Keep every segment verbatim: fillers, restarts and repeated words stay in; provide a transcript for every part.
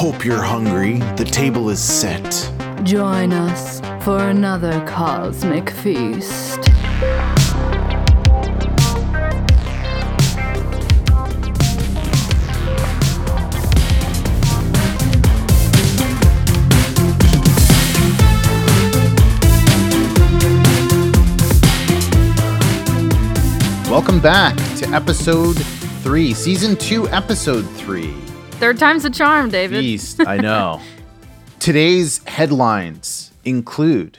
hope you're hungry. The table is set. Join us for another Cosmic Feast. Welcome back to episode three, season two, episode three. Third time's a charm, David. Feast, I know. Today's headlines include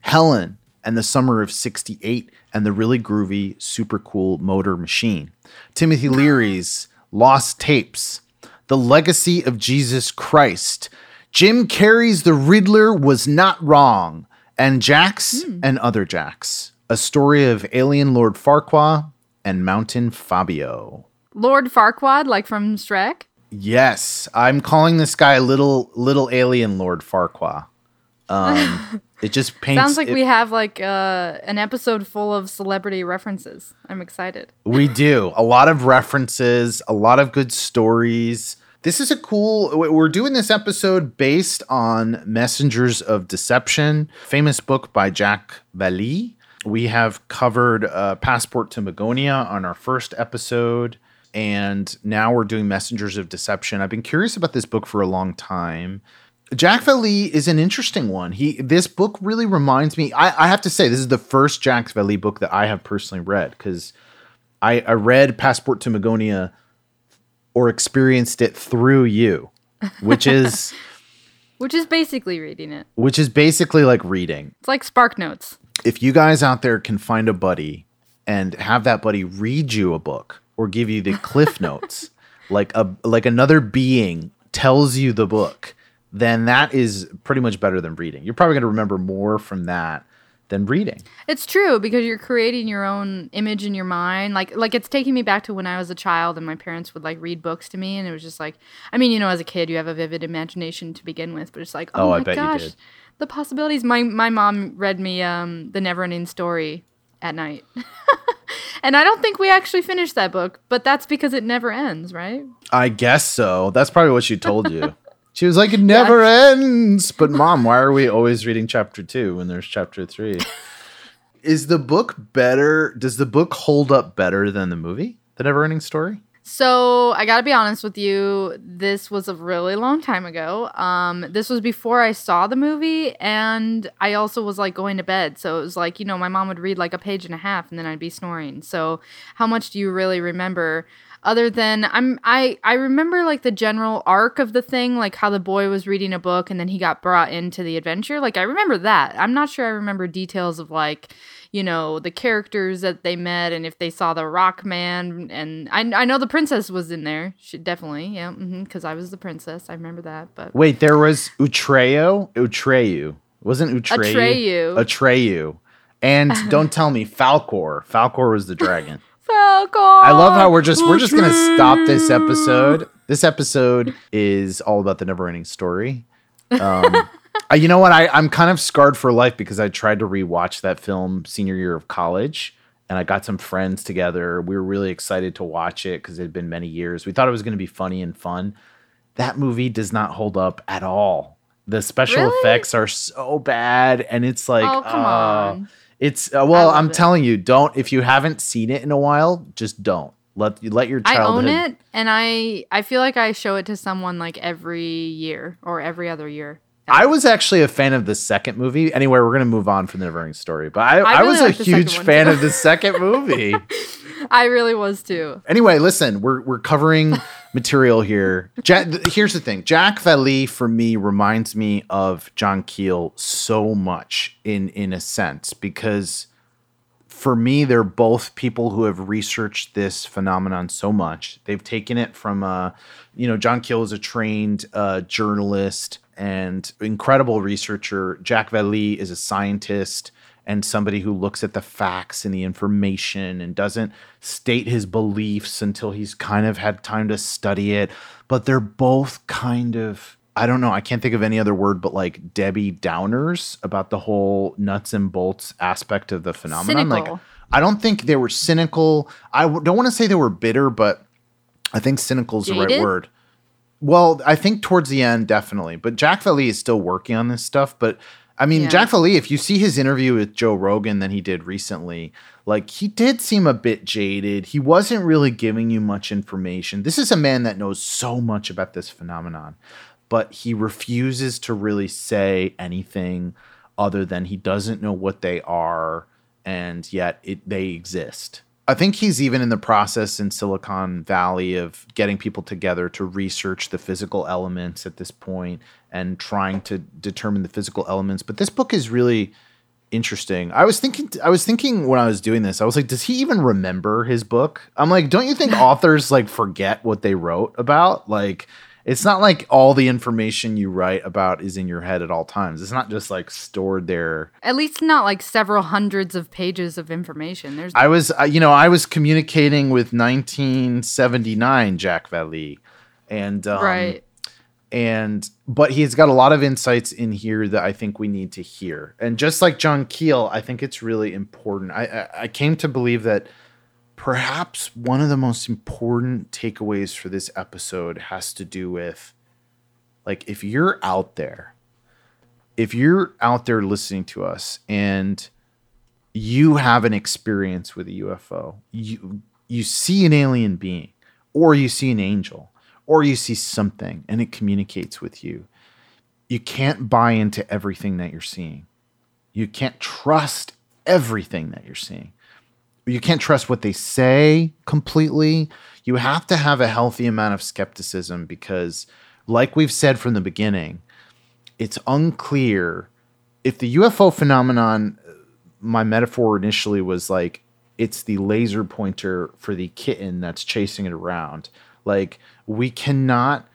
Helen and the Summer of sixty-eight and the really groovy, super cool motor machine, Timothy Leary's Lost Tapes, The Legacy of Jesus Christ, Jim Carrey's The Riddler Was Not Wrong, and Jax mm. and Other Jax, a story of Alien Lord Farquaad and Mountain Fabio. Lord Farquaad, like from Shrek? Yes. I'm calling this guy little little alien Lord Farquaad. Um, it just paints... Sounds like it, we have like uh, an episode full of celebrity references. I'm excited. We do. A lot of references, a lot of good stories. This is a cool... We're doing this episode based on Messengers of Deception, famous book by Jacques Vallée. We have covered uh, Passport to Magonia on our first episode, and now we're doing Messengers of Deception. I've been curious about this book for a long time. Jacques Vallée is an interesting one. He This book really reminds me, I, I have to say, this is the first Jacques Vallée book that I have personally read, because I, I read Passport to Magonia or experienced it through you, which is... which is basically reading it. Which is basically like reading. It's like Spark Notes. If you guys out there can find a buddy and have that buddy read you a book or give you the cliff notes, like a like another being tells you the book, then that is pretty much better than reading. You're probably going to remember more from that than reading. It's true, because you're creating your own image in your mind. Like like it's taking me back to when I was a child and my parents would like read books to me, and it was just like, I mean, you know, as a kid you have a vivid imagination to begin with, but it's like, oh, oh my I bet gosh. You did. The possibilities. My my mom read me um, The Neverending Story at night. And I don't think we actually finished that book, but that's because it never ends, right? I guess so. That's probably what she told you. She was like, it never yeah. ends. But Mom, why are we always reading chapter two when there's chapter three? Is the book better? Does the book hold up better than the movie, The Neverending Story? So I got to be honest with you, this was a really long time ago. Um, this was before I saw the movie, and I also was like going to bed. So it was like, you know, my mom would read like a page and a half and then I'd be snoring. So how much do you really remember? Other than I'm, I, I remember like the general arc of the thing, like how the boy was reading a book and then he got brought into the adventure. Like I remember that. I'm not sure I remember details of like, you know, the characters that they met and if they saw the rock man. And I, I know the princess was in there. She definitely, yeah, because mm-hmm, I was the princess. I remember that. But wait, there was Utreo? Utreyu. Wasn't Utreyu? Atreyu. Atreyu. And don't tell me, Falcor. Falcor was the dragon. Falcor. I love how we're just Utreyu. We're just going to stop this episode. This episode is all about The Neverending Story. Um Uh, you know what? I, I'm kind of scarred for life because I tried to rewatch that film senior year of college, and I got some friends together. We were really excited to watch it because it had been many years. We thought it was going to be funny and fun. That movie does not hold up at all. The special really? effects are so bad, and it's like, oh, come uh, on. It's uh, well, I'm it. telling you, don't. If you haven't seen it in a while, just don't. Let you let your childhood. I own it, and I I feel like I show it to someone like every year or every other year. I was actually a fan of the second movie. Anyway, we're going to move on from The Neverending Story. But I, I, really I was like a huge fan of the second movie. I really was too. Anyway, listen, we're we're covering material here. Jack, here's the thing. Jacques Vallée, for me, reminds me of John Keel so much in, in a sense. Because for me, they're both people who have researched this phenomenon so much. They've taken it from, uh, you know, John Keel is a trained uh, journalist and incredible researcher. Jacques Vallée is a scientist and somebody who looks at the facts and the information and doesn't state his beliefs until he's kind of had time to study it. But they're both kind of, I don't know, I can't think of any other word, but like Debbie Downers about the whole nuts and bolts aspect of the phenomenon. Cynical. Like, I don't think they were cynical. I w- don't want to say they were bitter, but I think cynical is the right word. Well, I think towards the end, definitely. But Jacques Vallée is still working on this stuff. But I mean, yeah. Jacques Vallée, if you see his interview with Joe Rogan that he did recently, like he did seem a bit jaded. He wasn't really giving you much information. This is a man that knows so much about this phenomenon, but he refuses to really say anything other than he doesn't know what they are, and yet it, they exist. I think he's even in the process in Silicon Valley of getting people together to research the physical elements at this point and trying to determine the physical elements. But this book is really interesting. I was thinking, I was thinking when I was doing this, I was like, does he even remember his book? I'm like, don't you think authors like forget what they wrote about? Like, it's not like all the information you write about is in your head at all times. It's not just like stored there. At least not like several hundreds of pages of information. There's. I was, uh, you know, I was communicating with nineteen seventy-nine Jacques Vallée, and um, right, and but he's got a lot of insights in here that I think we need to hear. And just like John Keel, I think it's really important. I I, I came to believe that. Perhaps one of the most important takeaways for this episode has to do with, like, if you're out there, if you're out there listening to us and you have an experience with a U F O, you you see an alien being, or you see an angel, or you see something and it communicates with you, you can't buy into everything that you're seeing. You can't trust everything that you're seeing. You can't trust what they say completely. You have to have a healthy amount of skepticism because, like we've said from the beginning, it's unclear if the U F O phenomenon, my metaphor initially was like, it's the laser pointer for the kitten that's chasing it around. Like, we cannot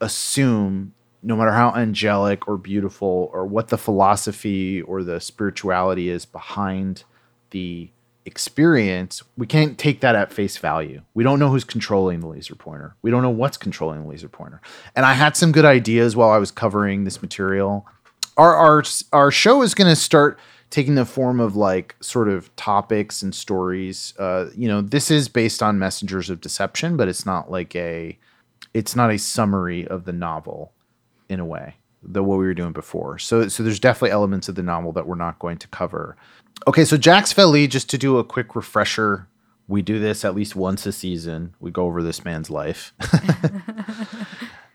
assume, no matter how angelic or beautiful or what the philosophy or the spirituality is behind the experience, we can't take that at face value. We don't know who's controlling the laser pointer. We don't know what's controlling the laser pointer. And I had some good ideas while I was covering this material. Our our, our show is going to start taking the form of like sort of topics and stories. Uh, you know, this is based on Messengers of Deception, but it's not like a, it's not a summary of the novel in a way, the what we were doing before. So so there's definitely elements of the novel that we're not going to cover. Okay, so Jacques Vallée, just to do a quick refresher, we do this at least once a season. We go over this man's life.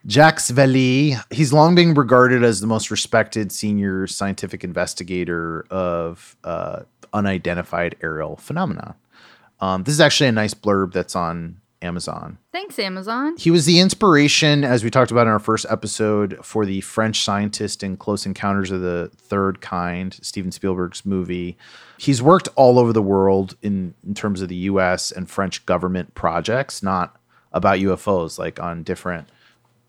Jacques Vallée, he's long been regarded as the most respected senior scientific investigator of uh, unidentified aerial phenomena. Um, this is actually a nice blurb that's on Amazon. Thanks, Amazon. He was the inspiration, as we talked about in our first episode, for the French scientist in Close Encounters of the Third Kind, Steven Spielberg's movie. He's worked all over the world in, in terms of the U S and French government projects, not about U F Os, like on different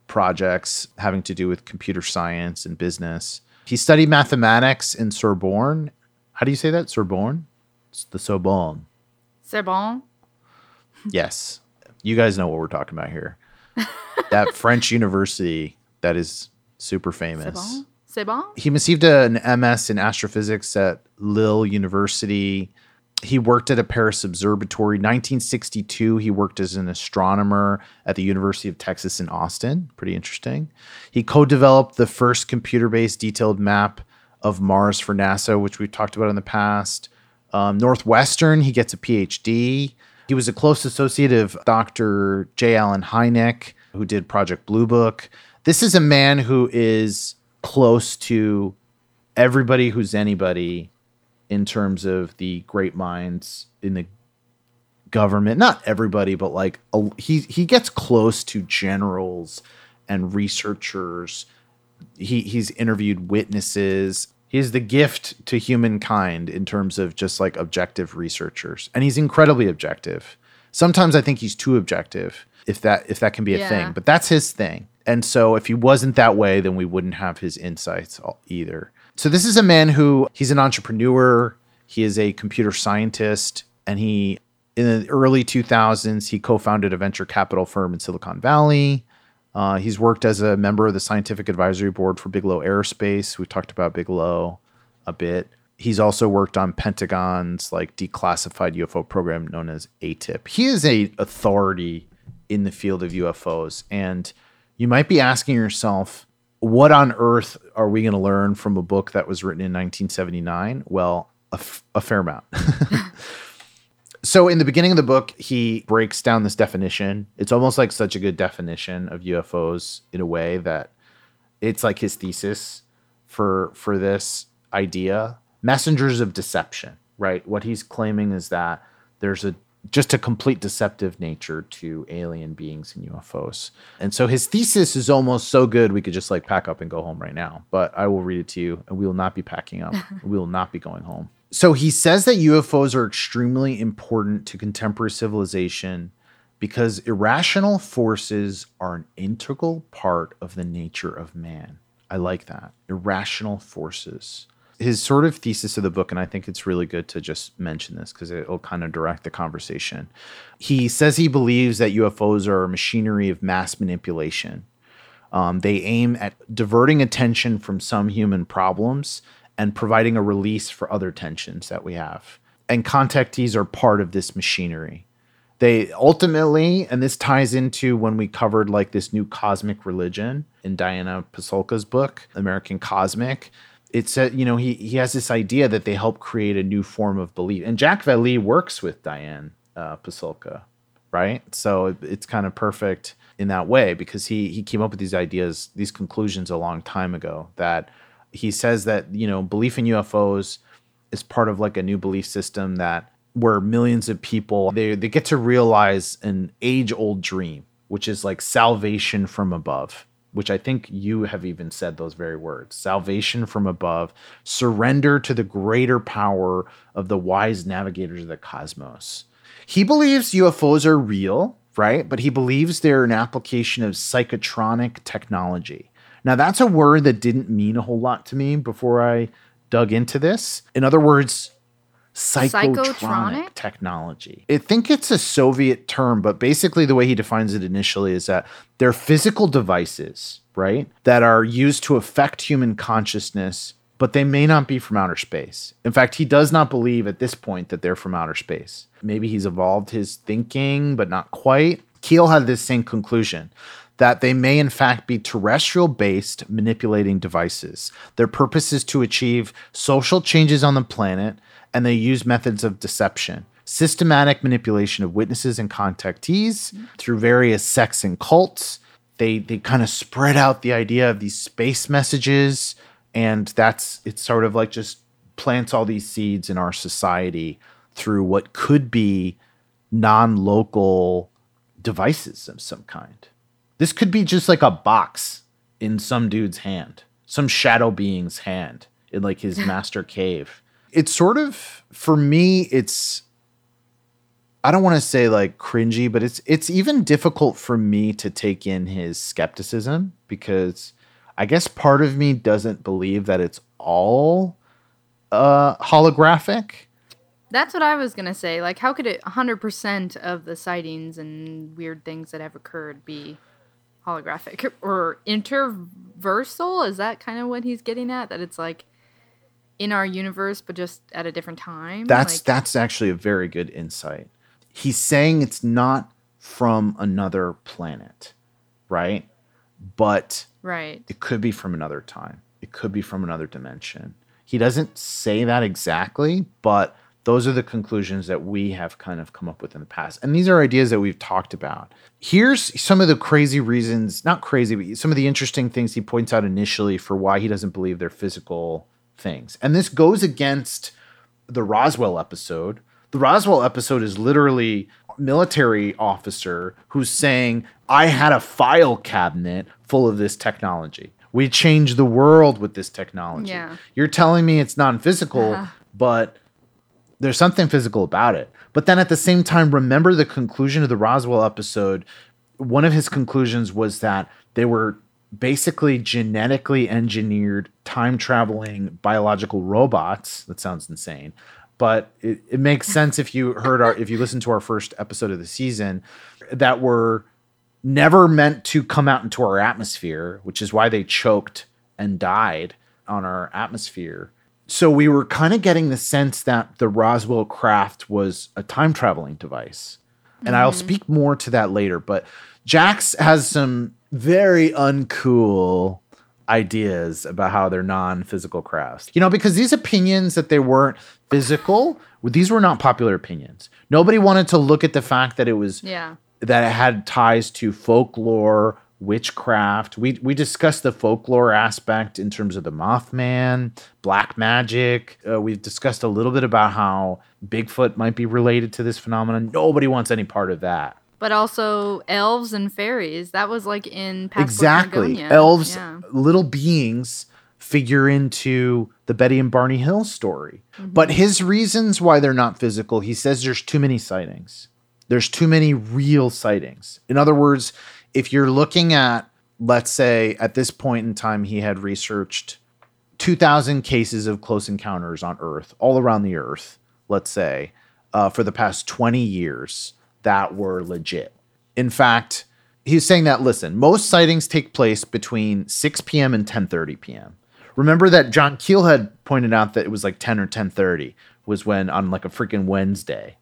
projects having to do with computer science and business. He studied mathematics in Sorbonne. How do you say that? Sorbonne? It's the Sorbonne. Sorbonne? Yes. You guys know what we're talking about here. That French university that is super famous. C'est bon? C'est bon? He received a, an M S in astrophysics at Lille University. He worked at a Paris observatory. nineteen sixty-two, he worked as an astronomer at the University of Texas in Austin. Pretty interesting. He co-developed the first computer-based detailed map of Mars for NASA, which we've talked about in the past. Um, Northwestern, he gets a P H D. He was a close associate of Doctor J. Allen Hynek, who did Project Blue Book. This is a man who is close to everybody who's anybody in terms of the great minds in the government. Not everybody, but like a, he he gets close to generals and researchers. He he's interviewed witnesses. He's the gift to humankind in terms of just like objective researchers. And he's incredibly objective. Sometimes I think he's too objective, if that if that can be a yeah. thing. But that's his thing. And so if he wasn't that way, then we wouldn't have his insights either. So this is a man who, he's an entrepreneur. He is a computer scientist. And he, in the early two thousands, he co-founded a venture capital firm in Silicon Valley. Uh, he's worked as a member of the scientific advisory board for Bigelow Aerospace. We've talked about Bigelow a bit. He's also worked on Pentagon's like declassified U F O program known as A T I P. He is a authority in the field of U F Os. And you might be asking yourself, what on earth are we going to learn from a book that was written in nineteen seventy-nine? Well, a, f- a fair amount. So in the beginning of the book, he breaks down this definition. It's almost like such a good definition of U F Os in a way that it's like his thesis for for this idea. Messengers of Deception, right? What he's claiming is that there's a just a complete deceptive nature to alien beings and U F Os. And so his thesis is almost so good we could just like pack up and go home right now. But I will read it to you, and we will not be packing up. We will not be going home. So he says that U F Os are extremely important to contemporary civilization because irrational forces are an integral part of the nature of man. I like that. Irrational forces. His sort of thesis of the book, and I think it's really good to just mention this because it'll kind of direct the conversation. He says he believes that U F Os are a machinery of mass manipulation. Um, they aim at diverting attention from some human problems and providing a release for other tensions that we have. And contactees are part of this machinery. They ultimately, and this ties into when we covered like this new cosmic religion in Diane Pasulka's book, American Cosmic, it said, you know, he he has this idea that they help create a new form of belief. And Jacques Vallée works with Diane uh, Pasulka, right? So it, it's kind of perfect in that way because he he came up with these ideas, these conclusions a long time ago that he says that, you know, belief in U F Os is part of like a new belief system that where millions of people, they they get to realize an age-old dream, which is like salvation from above, which I think you have even said those very words, salvation from above, surrender to the greater power of the wise navigators of the cosmos. He believes U F Os are real, right? But he believes they're an application of psychotronic technology. Now, that's a word that didn't mean a whole lot to me before I dug into this. In other words, psychotronic, psychotronic technology. I think it's a Soviet term, but basically the way he defines it initially is that they're physical devices, right, that are used to affect human consciousness, but they may not be from outer space. In fact, he does not believe at this point that they're from outer space. Maybe he's evolved his thinking, but not quite. Keel had this same conclusion, that they may in fact be terrestrial-based manipulating devices. Their purpose is to achieve social changes on the planet, and they use methods of deception, systematic manipulation of witnesses and contactees through various sects and cults. They they kind of spread out the idea of these space messages, and that's it's sort of like just plants all these seeds in our society through what could be non-local devices of some kind. This could be just like a box in some dude's hand, some shadow being's hand in like his master cave. It's sort of, for me, it's, I don't want to say like cringy, but it's it's even difficult for me to take in his skepticism because I guess part of me doesn't believe that it's all uh, holographic. That's what I was going to say. Like, how could it one hundred percent of the sightings and weird things that have occurred be holographic or interversal? Is that kind of what he's getting at? That it's like, in our universe, but just at a different time. That's like, that's actually a very good insight. He's saying it's not from another planet, right? But right. It could be from another time. It could be from another dimension. He doesn't say that exactly, but those are the conclusions that we have kind of come up with in the past. And these are ideas that we've talked about. Here's some of the crazy reasons, not crazy, but some of the interesting things he points out initially for why he doesn't believe they're physical things. And this goes against the Roswell episode. The Roswell episode is literally a military officer who's saying, I had a file cabinet full of this technology. We changed the world with this technology. Yeah. You're telling me it's non-physical, uh-huh. but there's something physical about it. But then at the same time, remember the conclusion of the Roswell episode. One of his conclusions was that they were basically genetically engineered time-traveling biological robots. That sounds insane, but it, it makes sense if you heard our, if you listened to our first episode of the season, that were never meant to come out into our atmosphere, which is why they choked and died on our atmosphere. So we were kind of getting the sense that the Roswell craft was a time-traveling device. And mm-hmm. I'll speak more to that later, but Jax has some very uncool ideas about how they're non-physical crafts. You know, because these opinions that they weren't physical, these were not popular opinions. Nobody wanted to look at the fact that it was, yeah. that it had ties to folklore, witchcraft. We we discussed the folklore aspect in terms of the Mothman, black magic. Uh, we've discussed a little bit about how Bigfoot might be related to this phenomenon. Nobody wants any part of that. But also elves and fairies. That was like in Passport Exactly. Magonia. Elves, yeah. little beings figure into the Betty and Barney Hill story. Mm-hmm. But his reasons why they're not physical, he says there's too many sightings. There's too many real sightings. In other words, if you're looking at, let's say, at this point in time, he had researched two thousand cases of close encounters on Earth, all around the Earth, let's say, uh, for the past twenty years that were legit. In fact, he's saying that, listen, most sightings take place between six p.m. and ten thirty p.m. Remember that John Keel had pointed out that it was like ten or ten thirty was when, on like a freaking Wednesday.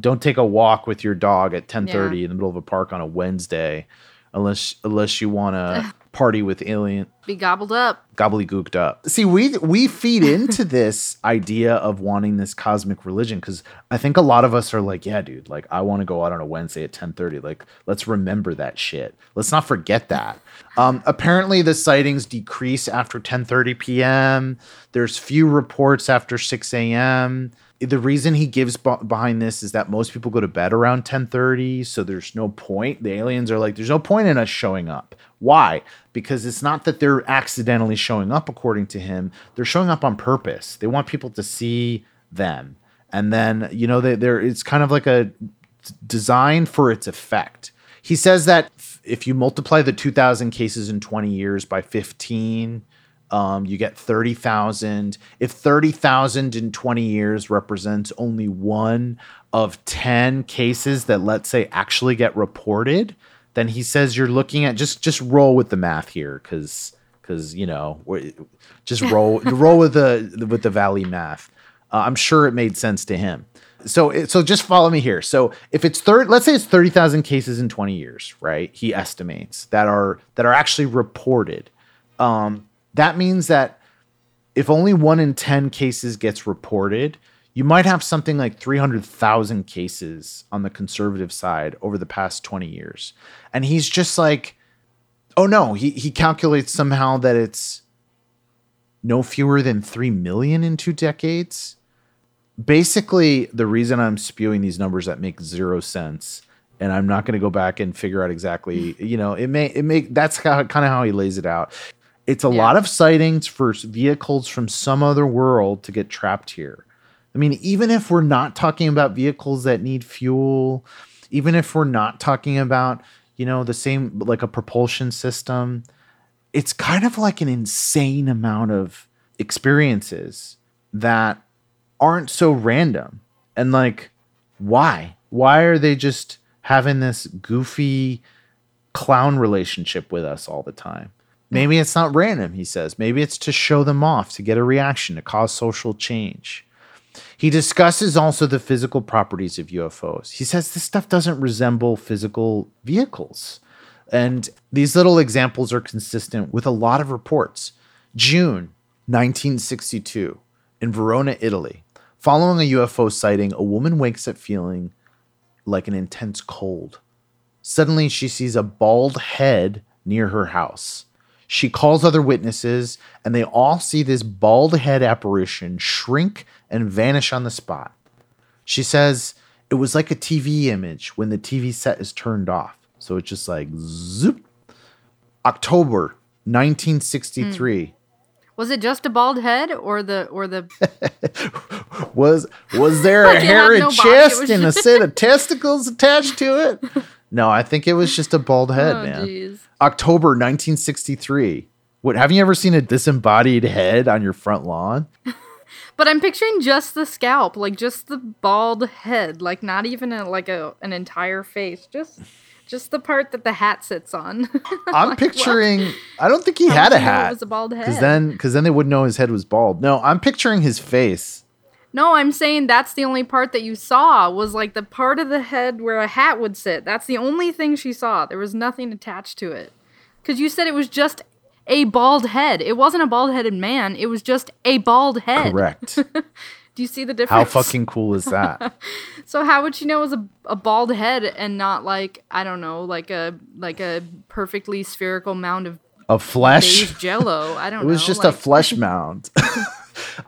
Don't take a walk with your dog at ten thirty yeah. in the middle of a park on a Wednesday unless unless you want to party with alien. Be gobbled up. Gobbledygooked up. See, we we feed into this idea of wanting this cosmic religion because I think a lot of us are like, yeah, dude, like I want to go out on a Wednesday at ten thirty. Like, let's remember that shit. Let's not forget that. Um, apparently, the sightings decrease after ten thirty p.m. There's few reports after six a.m., The reason he gives b- behind this is that most people go to bed around ten thirty, so there's no point. The aliens are like, there's no point in us showing up. Why? Because it's not that they're accidentally showing up, according to him. They're showing up on purpose. They want people to see them. And then, you know, they, they're, it's kind of like a design for its effect. He says that if you multiply the two thousand cases in twenty years by fifteen... Um, you get thirty thousand. If thirty thousand in twenty years represents only one of ten cases that, let's say, actually get reported, then he says you're looking at just just roll with the math here, because because you know just roll roll with the with the Valley math. Uh, I'm sure it made sense to him. So it, so just follow me here. So if it's third, let's say it's thirty thousand cases in twenty years, right? He estimates that are that are actually reported. Um, That means that if only one in ten cases gets reported, you might have something like three hundred thousand cases on the conservative side over the past twenty years. And he's just like, oh no, he, he calculates somehow that it's no fewer than three million in two decades. Basically, the reason I'm spewing these numbers that make zero sense, and I'm not going to go back and figure out exactly, you know, it may, it may, that's kind of how he lays it out. It's a yeah. lot of sightings for vehicles from some other world to get trapped here. I mean, even if we're not talking about vehicles that need fuel, even if we're not talking about, you know, the same, like a propulsion system, it's kind of like an insane amount of experiences that aren't so random. And like, why? Why are they just having this goofy clown relationship with us all the time? Maybe it's not random, he says. Maybe it's to show them off, to get a reaction, to cause social change. He discusses also the physical properties of U F Os. He says this stuff doesn't resemble physical vehicles. And these little examples are consistent with a lot of reports. June nineteen sixty-two, in Verona, Italy. Following a U F O sighting, a woman wakes up feeling like an intense cold. Suddenly, she sees a bald head near her house. She calls other witnesses, and they all see this bald head apparition shrink and vanish on the spot. She says it was like a T V image when the T V set is turned off. So it's just like zoop. October nineteen sixty-three. Mm. Was it just a bald head or the or the was was there a hairy no chest just... and a set of testicles attached to it? No, I think it was just a bald head, oh, man. Geez. October nineteen sixty-three. What, have you ever seen a disembodied head on your front lawn? But I'm picturing just the scalp, like just the bald head, like not even a, like a an entire face, just just the part that the hat sits on. I'm like, picturing. What? I don't think he I had a hat. It was a bald head. Because then, because then they wouldn't know his head was bald. No, I'm picturing his face. No, I'm saying that's the only part that you saw was like the part of the head where a hat would sit. That's the only thing she saw. There was nothing attached to it. Because you said it was just a bald head. It wasn't a bald-headed man. It was just a bald head. Correct. Do you see the difference? How fucking cool is that? So how would you know it was a, a bald head and not like, I don't know, like a like a perfectly spherical mound of a flesh jello? I don't know. It was know, just like- a flesh mound.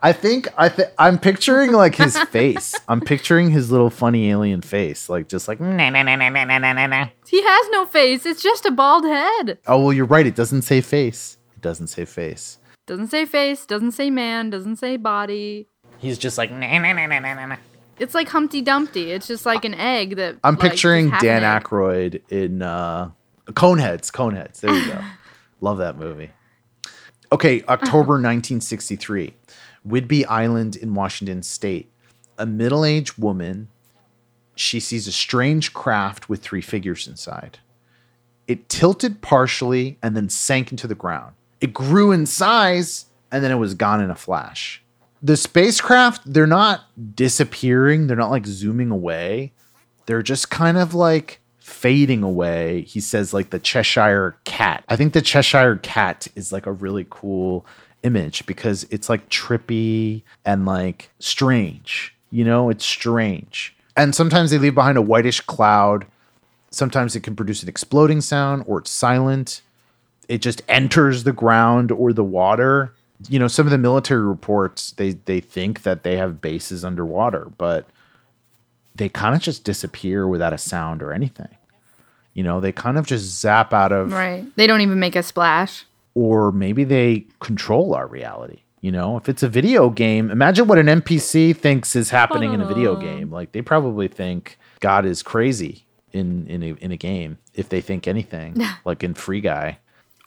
I think I th- I'm picturing like his face. I'm picturing his little funny alien face, like just like na na na na na na na na. He has no face. It's just a bald head. Oh well, you're right. It doesn't say face. It doesn't say face. Doesn't say face. Doesn't say man. Doesn't say body. He's just like, nah, nah, nah, nah, nah, nah. It's like Humpty Dumpty. It's just like an egg that. I'm like, picturing Dan Aykroyd in uh, Coneheads. Coneheads. There you go. Love that movie. Okay, October nineteen sixty-three. Whidbey Island in Washington State. A middle-aged woman, she sees a strange craft with three figures inside. It tilted partially and then sank into the ground. It grew in size and then it was gone in a flash. The spacecraft, they're not disappearing. They're not like zooming away. They're just kind of like fading away. He says like the Cheshire Cat. I think the Cheshire Cat is like a really cool image because it's like trippy and like strange. You know, it's strange. And sometimes they leave behind a whitish cloud. Sometimes it can produce an exploding sound or it's silent. It just enters the ground or the water. You know, some of the military reports, they, they think that they have bases underwater, but they kind of just disappear without a sound or anything. You know, they kind of just zap out of... Right. They don't even make a splash. Or maybe they control our reality. You know, if it's a video game, imagine what an N P C thinks is happening oh. in a video game. Like, they probably think God is crazy in, in, a, in a game, if they think anything, like in Free Guy.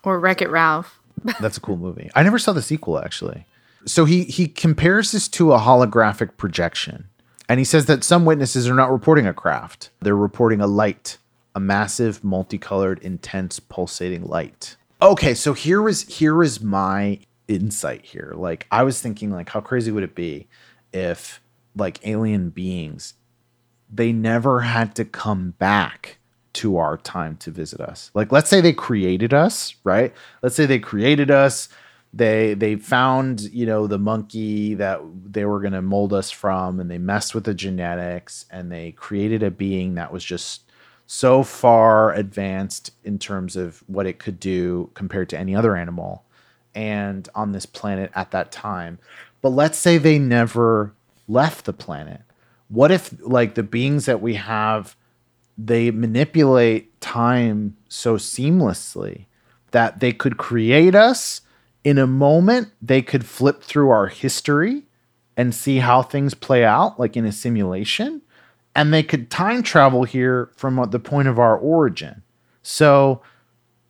Or Wreck-It Ralph. That's a cool movie. I never saw the sequel, actually. So he he compares this to a holographic projection. And he says that some witnesses are not reporting a craft. They're reporting a light, a massive, multicolored, intense, pulsating light. Okay, so here is here is my insight here. Like, I was thinking, like, how crazy would it be if, like, alien beings, they never had to come back to our time to visit us. Like, let's say they created us, right? Let's say they created us. They they found, you know, the monkey that they were going to mold us from, and they messed with the genetics, and they created a being that was just so far advanced in terms of what it could do compared to any other animal and on this planet at that time. But let's say they never left the planet. What if, like, the beings that we have, they manipulate time so seamlessly that they could create us in a moment? They could flip through our history and see how things play out, like in a simulation. And they could time travel here from the point of our origin. So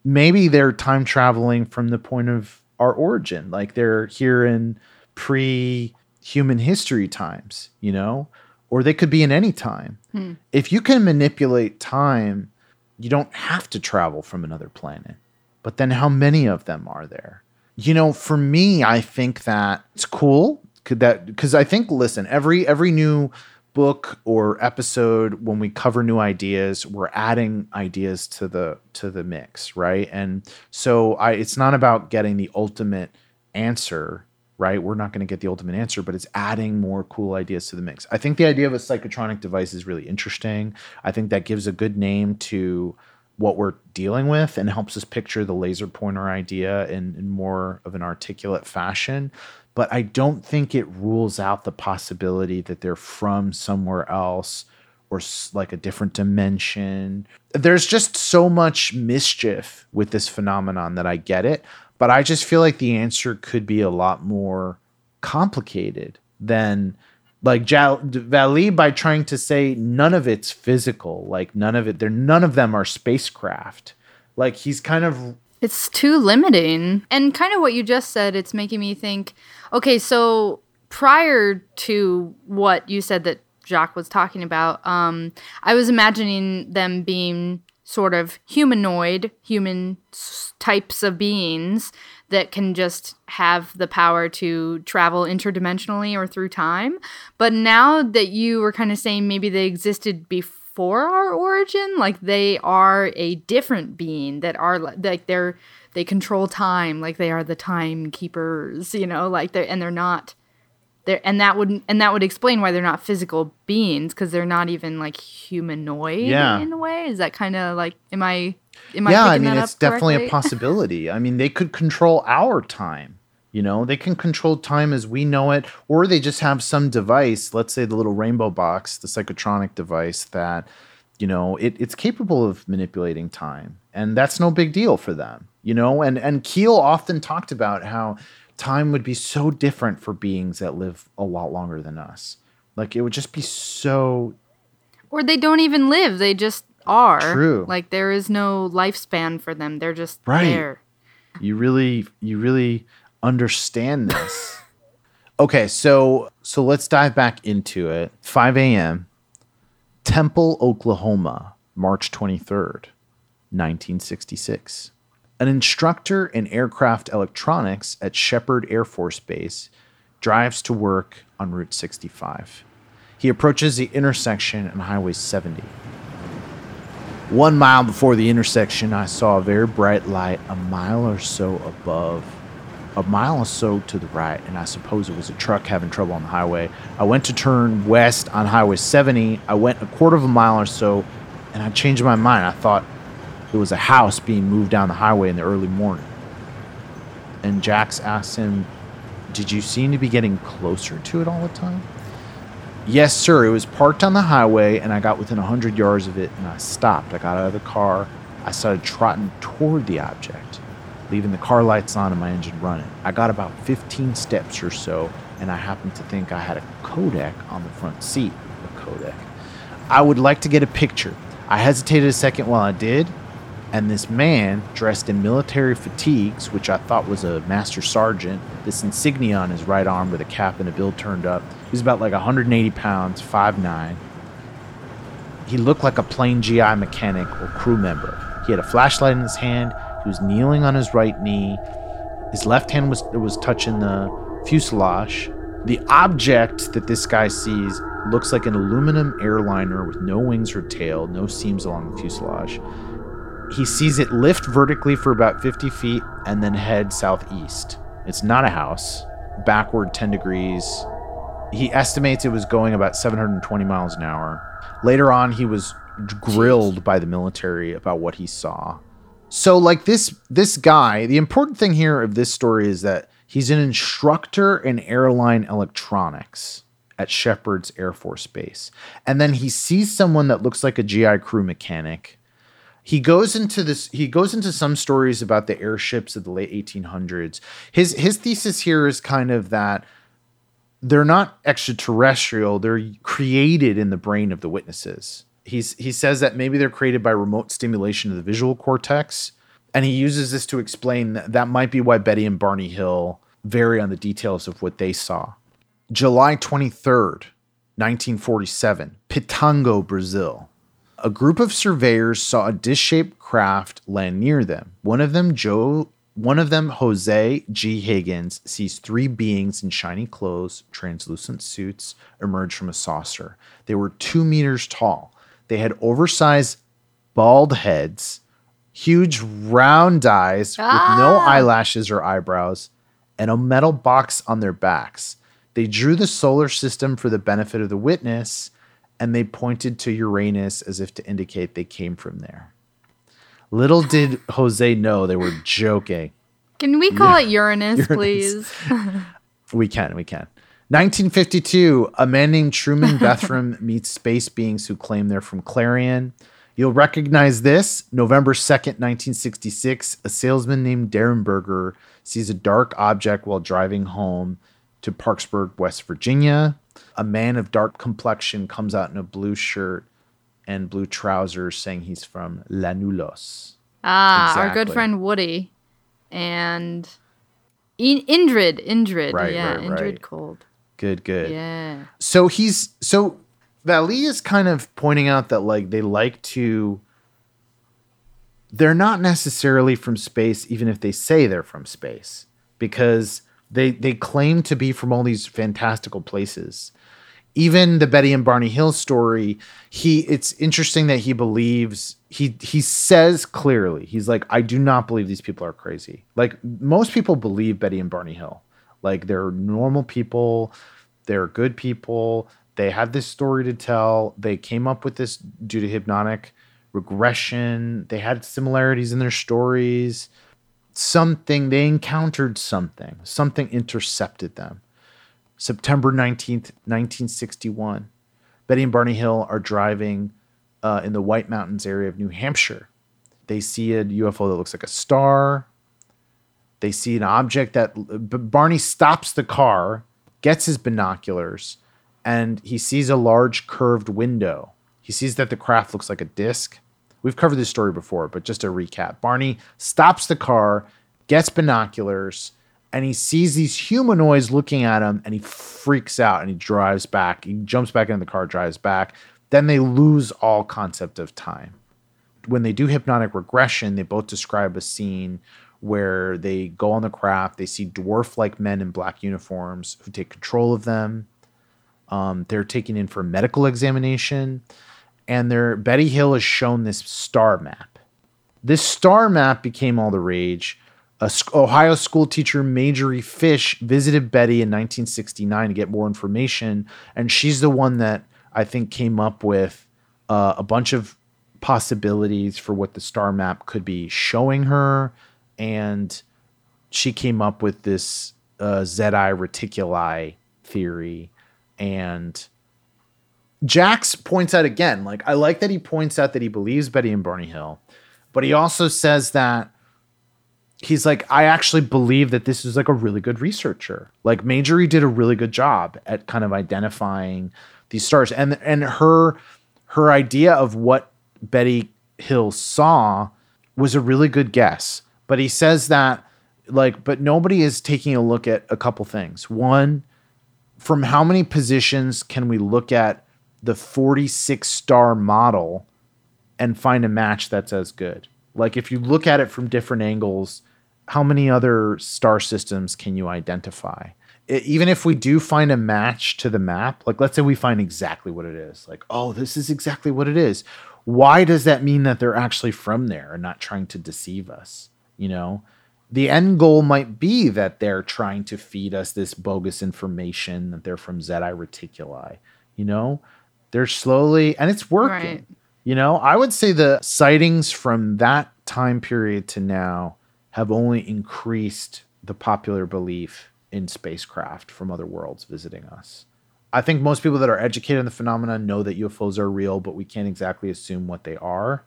maybe they're time traveling from the point of our origin. Like, they're here in pre-human history times, you know? Or they could be in any time. Hmm. If you can manipulate time, you don't have to travel from another planet. But then how many of them are there? You know, for me, I think that it's cool. Could that, because I think, listen, every every new book or episode, when we cover new ideas, we're adding ideas to the to the mix, right? And so I, it's not about getting the ultimate answer, right? We're not going to get the ultimate answer, but it's adding more cool ideas to the mix. I think the idea of a psychotronic device is really interesting. I think that gives a good name to what we're dealing with and helps us picture the laser pointer idea in, in more of an articulate fashion. But I don't think it rules out the possibility that they're from somewhere else or like a different dimension. There's just so much mischief with this phenomenon that I get it. But I just feel like the answer could be a lot more complicated than, like, Jacques Vallée, by trying to say none of it's physical, like none of it, they're, none of them are spacecraft. Like, he's kind of... It's too limiting. And kind of what you just said, it's making me think, okay, so prior to what you said that Jacques was talking about, um, I was imagining them being sort of humanoid, human types of beings that can just have the power to travel interdimensionally or through time. But now that you were kind of saying maybe they existed before before our origin. Like, they are a different being that are like they're they control time, like they are the timekeepers, you know, like they and they're not there. And that would and that would explain why they're not physical beings, because they're not even like humanoid yeah. in a way. Is that kind of like am I? Am I yeah, I mean, it's definitely correctly? a possibility. I mean, they could control our time. You know, they can control time as we know it, or they just have some device, let's say the little rainbow box, the psychotronic device that, you know, it, it's capable of manipulating time. And that's no big deal for them, you know. And, and Keel often talked about how time would be so different for beings that live a lot longer than us. Like, it would just be so... Or they don't even live. They just are. True. Like, there is no lifespan for them. They're just right. there. You really, you really... understand this. Okay, so so let's dive back into it. five a.m. Temple, Oklahoma, March twenty-third, nineteen sixty-six. An instructor in aircraft electronics at Shepard Air Force Base drives to work on Route sixty-five. He approaches the intersection on Highway seventy. One mile before the intersection, I saw a very bright light a mile or so above. A mile or so to the right, and I suppose it was a truck having trouble on the highway. I went to turn west on Highway seventy. I went a quarter of a mile or so, and I changed my mind. I thought it was a house being moved down the highway in the early morning. And Jax asked him, "Did you seem to be getting closer to it all the time?" "Yes, sir. It was parked on the highway, and I got within one hundred yards of it, and I stopped. I got out of the car. I started trotting toward the object, leaving the car lights on and my engine running. I got about fifteen steps or so, and I happened to think I had a Kodak on the front seat. A Kodak. I would like to get a picture. I hesitated a second while I did, and this man, dressed in military fatigues, which I thought was a master sergeant, this insignia on his right arm with a cap and a bill turned up, he was about like one hundred eighty pounds, five foot nine. He looked like a plain G I mechanic or crew member. He had a flashlight in his hand. He was kneeling on his right knee. His left hand was was touching the fuselage. The object that this guy sees looks like an aluminum airliner with no wings or tail, no seams along the fuselage. He sees it lift vertically for about fifty feet and then head southeast. It's not a house. Backward ten degrees. He estimates it was going about seven hundred twenty miles an hour. Later on, he was grilled by the military about what he saw. So like this, this guy, the important thing here of this story is that he's an instructor in airline electronics at Shepard's Air Force Base. And then he sees someone that looks like a G I crew mechanic. He goes into this, he goes into some stories about the airships of the late eighteen hundreds. His, his thesis here is kind of that they're not extraterrestrial. They're created in the brain of the witnesses. He's, he says that maybe they're created by remote stimulation of the visual cortex. And he uses this to explain that, that might be why Betty and Barney Hill vary on the details of what they saw. July twenty-third, nineteen forty-seven, Pitango, Brazil. A group of surveyors saw a disc-shaped craft land near them. One of them, Joe, one of them, Jose G. Higgins, sees three beings in shiny clothes, translucent suits, emerge from a saucer. They were two meters tall. They had oversized bald heads, huge round eyes ah. with no eyelashes or eyebrows, and a metal box on their backs. They drew the solar system for the benefit of the witness, and they pointed to Uranus as if to indicate they came from there. Little did Jose know they were joking. Can we call yeah. it Uranus, Uranus. please? We can, we can. nineteen fifty-two, a man named Truman Bethram meets space beings who claim they're from Clarion. You'll recognize this. November second, nineteen sixty-six, a salesman named Derenberger sees a dark object while driving home to Parkersburg, West Virginia. A man of dark complexion comes out in a blue shirt and blue trousers saying he's from Lanulos. Ah, exactly. Our good friend Woody and In- Indrid. Indrid. Right, yeah, right, Indrid right. Cold. Good, good. Yeah. So he's so Vallée is kind of pointing out that like they like to they're not necessarily from space, even if they say they're from space, because they they claim to be from all these fantastical places. even the Betty and Barney Hill story, he it's interesting that he believes he he says clearly, he's like, I do not believe these people are crazy. Like, most people believe Betty and Barney Hill. Like, they're normal people, they're good people, they had this story to tell, they came up with this due to hypnotic regression, they had similarities in their stories, something, they encountered something, something intercepted them. September nineteenth, nineteen sixty-one, Betty and Barney Hill are driving uh, in the White Mountains area of New Hampshire. They see a U F O that looks like a star. They see an object that Barney stops the car, gets his binoculars, and he sees a large curved window. He sees that the craft looks like a disc. We've covered this story before, but just a recap. Barney stops the car, gets binoculars, and he sees these humanoids looking at him, and he freaks out, and he drives back. He jumps back into the car, drives back. Then they lose all concept of time. When they do hypnotic regression, they both describe a scene where they go on the craft. They see dwarf-like men in black uniforms who take control of them. Um, they're taken in for medical examination. And their Betty Hill is shown this star map. This star map became all the rage. A Ohio school teacher, Marjorie Fish, visited Betty in nineteen sixty-nine to get more information. And she's the one that I think came up with uh, a bunch of possibilities for what the star map could be showing her. And she came up with this uh, Zeta Reticuli theory. And Jax points out again, like, I like that he points out that he believes Betty and Barney Hill, but he also says that he's like, I actually believe that this is like a really good researcher. Like, Marjorie did a really good job at kind of identifying these stars. And and her her idea of what Betty Hill saw was a really good guess. But he says that, like, but nobody is taking a look at a couple things. One, from how many positions can we look at the forty-six star model and find a match that's as good? Like, if you look at it from different angles, how many other star systems can you identify? It, even if we do find a match to the map, like, let's say we find exactly what it is. Like, oh, this is exactly what it is. Why does that mean that they're actually from there and not trying to deceive us? You know, the end goal might be that they're trying to feed us this bogus information that they're from Zeta Reticuli. You know, they're slowly, and it's working. Right. You know, I would say the sightings from that time period to now have only increased the popular belief in spacecraft from other worlds visiting us. I think most people that are educated in the phenomenon know that U F Os are real, but we can't exactly assume what they are.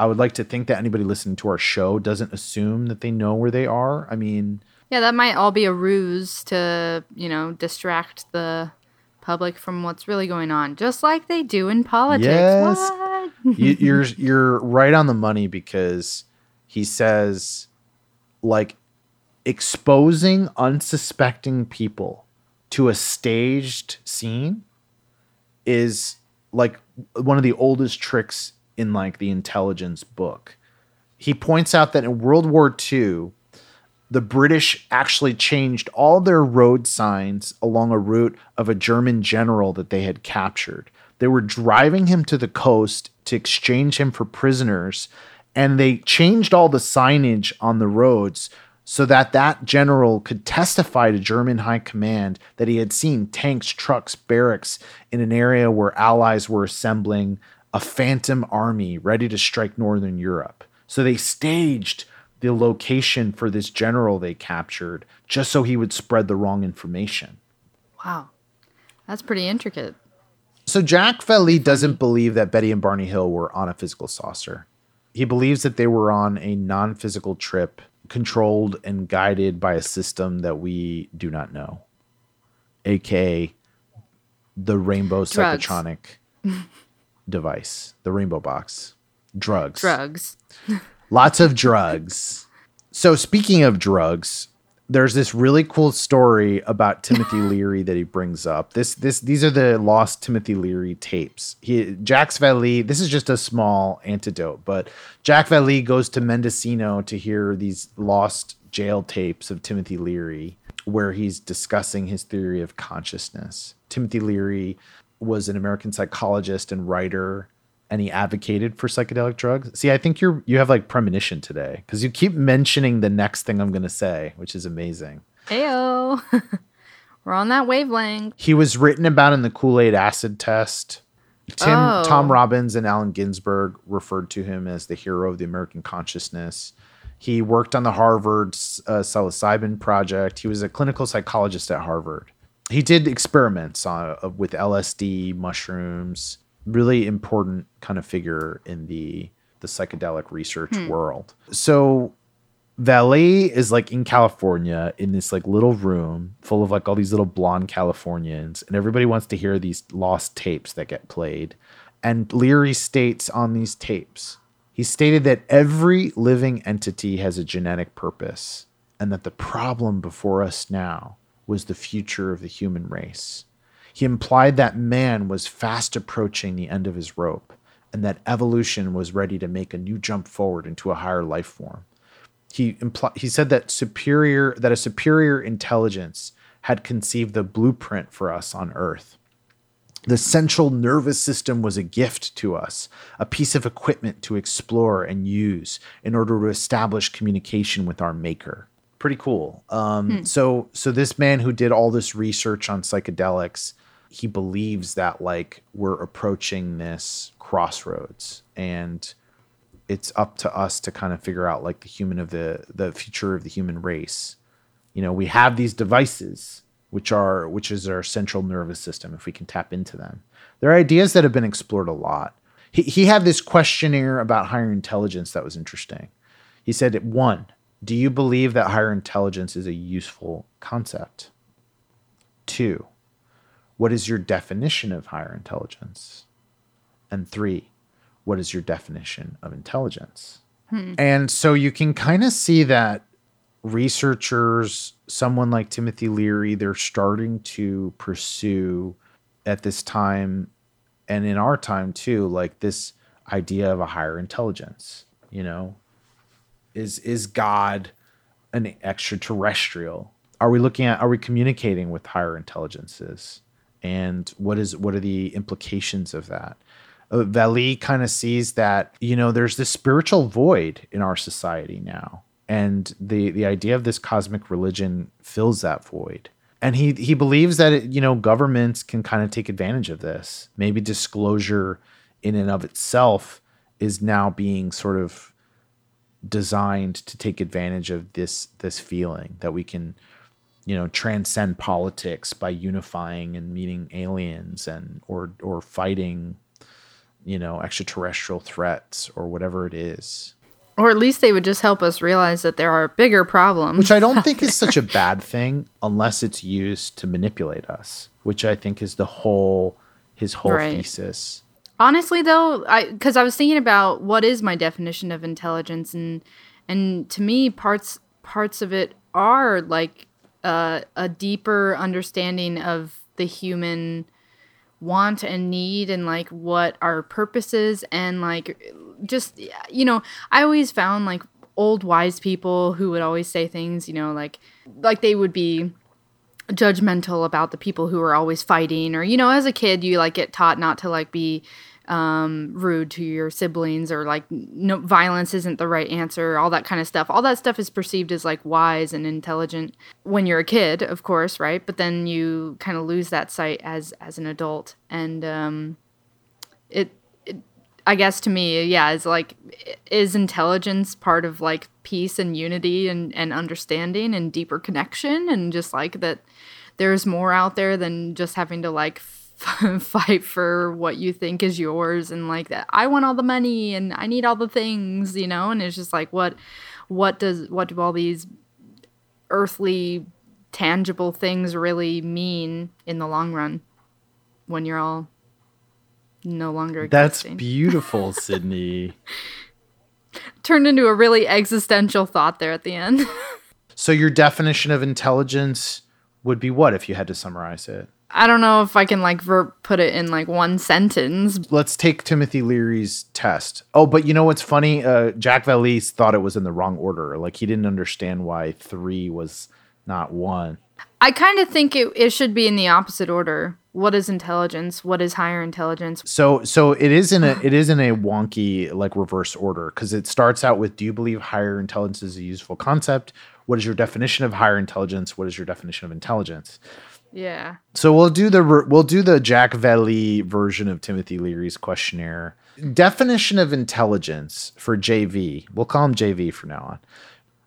I would like to think that anybody listening to our show doesn't assume that they know where they are. I mean... Yeah, that might all be a ruse to, you know, distract the public from what's really going on, just like they do in politics. Yes. What? you, you're you're right on the money, because he says, like, exposing unsuspecting people to a staged scene is like one of the oldest tricks in, like, the intelligence book. He points out that in World War Two, the British actually changed all their road signs along a route of a German general that they had captured. They were driving him to the coast to exchange him for prisoners, and they changed all the signage on the roads so that that general could testify to German high command that he had seen tanks, trucks, barracks in an area where allies were assembling a phantom army ready to strike Northern Europe. So they staged the location for this general they captured just so he would spread the wrong information. Wow. That's pretty intricate. So Jacques Vallée doesn't believe that Betty and Barney Hill were on a physical saucer. He believes that they were on a non-physical trip controlled and guided by a system that we do not know, a k a the rainbow drugs. Psychotronic device, the rainbow box, drugs. Drugs. Lots of drugs. So speaking of drugs... There's this really cool story about Timothy Leary that he brings up. This, this, these are the lost Timothy Leary tapes. He, Jacques Vallée, this is just a small antidote, but Jacques Vallée goes to Mendocino to hear these lost jail tapes of Timothy Leary, where he's discussing his theory of consciousness. Timothy Leary was an American psychologist and writer, and he advocated for psychedelic drugs. See, I think you're you have like premonition today, because you keep mentioning the next thing I'm going to say, which is amazing. Heyo. We're on that wavelength. He was written about in the Kool-Aid acid test. Tim, oh. Tom Robbins and Allen Ginsberg referred to him as the hero of the American consciousness. He worked on the Harvard uh, psilocybin project. He was a clinical psychologist at Harvard. He did experiments on, uh, with L S D, mushrooms, really important kind of figure in the, the psychedelic research hmm. world. So Vallée is like in California in this like little room full of like all these little blonde Californians, and everybody wants to hear these lost tapes that get played. And Leary states on these tapes, he stated that every living entity has a genetic purpose, and that the problem before us now was the future of the human race. He implied that man was fast approaching the end of his rope, and that evolution was ready to make a new jump forward into a higher life form. He impl- he said that superior that a superior intelligence had conceived the blueprint for us on Earth. The central nervous system was a gift to us, a piece of equipment to explore and use in order to establish communication with our maker. Pretty cool. Um, hmm. So so this man who did all this research on psychedelics, he believes that like we're approaching this crossroads, and it's up to us to kind of figure out like the human of the the future of the human race. You know, we have these devices, which are which is our central nervous system, if we can tap into them. There are ideas that have been explored a lot. He he had this questionnaire about higher intelligence that was interesting. He said, one, do you believe that higher intelligence is a useful concept? Two, what is your definition of higher intelligence? And three, what is your definition of intelligence? Hmm. And so you can kind of see that researchers, someone like Timothy Leary, they're starting to pursue at this time, and in our time too, like this idea of a higher intelligence. You know, is is God an extraterrestrial? Are we looking at, are we communicating with higher intelligences? And what is what are the implications of that? Uh, Vallée kind of sees that, you know, there's this spiritual void in our society now. And the, the idea of this cosmic religion fills that void. And he he believes that, it, you know, governments can kind of take advantage of this. Maybe disclosure in and of itself is now being sort of designed to take advantage of this this feeling that we can, you know, transcend politics by unifying and meeting aliens and or or fighting, you know, extraterrestrial threats or whatever it is. Or at least they would just help us realize that there are bigger problems. Which I don't think is such a bad thing unless it's used to manipulate us, which I think is the whole, his whole right. thesis. Honestly, though, I because I was thinking about what is my definition of intelligence, and and to me, parts parts of it are like uh, a deeper understanding of the human want and need, and like what our purpose is, and like just, you know, I always found like old wise people who would always say things, you know, like like they would be judgmental about the people who are always fighting, or, you know, as a kid you like get taught not to like be um rude to your siblings, or like no violence isn't the right answer, all that kind of stuff. All that stuff is perceived as like wise and intelligent when you're a kid, of course, right? But then you kind of lose that sight as as an adult, and um it, it I guess to me, yeah, is like, is intelligence part of like peace and unity and and understanding and deeper connection, and just like that there's more out there than just having to like fight for what you think is yours, and like that I want all the money and I need all the things, you know. And it's just like, what what does what do all these earthly tangible things really mean in the long run when you're all no longer existing? That's beautiful, Sydney. Turned into a really existential thought there at the end. So your definition of intelligence would be what if you had to summarize it? I don't know if I can like ver- put it in like one sentence. Let's take Timothy Leary's test. Oh, but you know what's funny? Uh, Jacques Vallée thought it was in the wrong order. Like he didn't understand why three was not one. I kind of think it, it should be in the opposite order. What is intelligence? What is higher intelligence? So so it is in a it is in a wonky like reverse order, because it starts out with, do you believe higher intelligence is a useful concept? What is your definition of higher intelligence? What is your definition of intelligence? Yeah. So we'll do the we'll do the Jacques Vallée version of Timothy Leary's questionnaire. Definition of intelligence for J V. We'll call him J V from now on.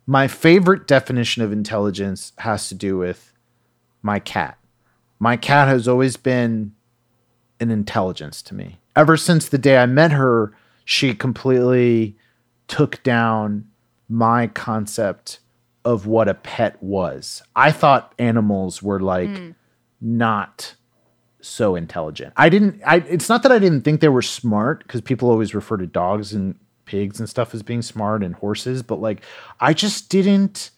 My favorite definition of intelligence has to do with my cat. My cat has always been an intelligence to me. Ever since the day I met her, she completely took down my concept of what a pet was. I thought animals were like mm. not so intelligent. I didn't, I, it's not that I didn't think they were smart, because people always refer to dogs and pigs and stuff as being smart, and horses, but like I just didn't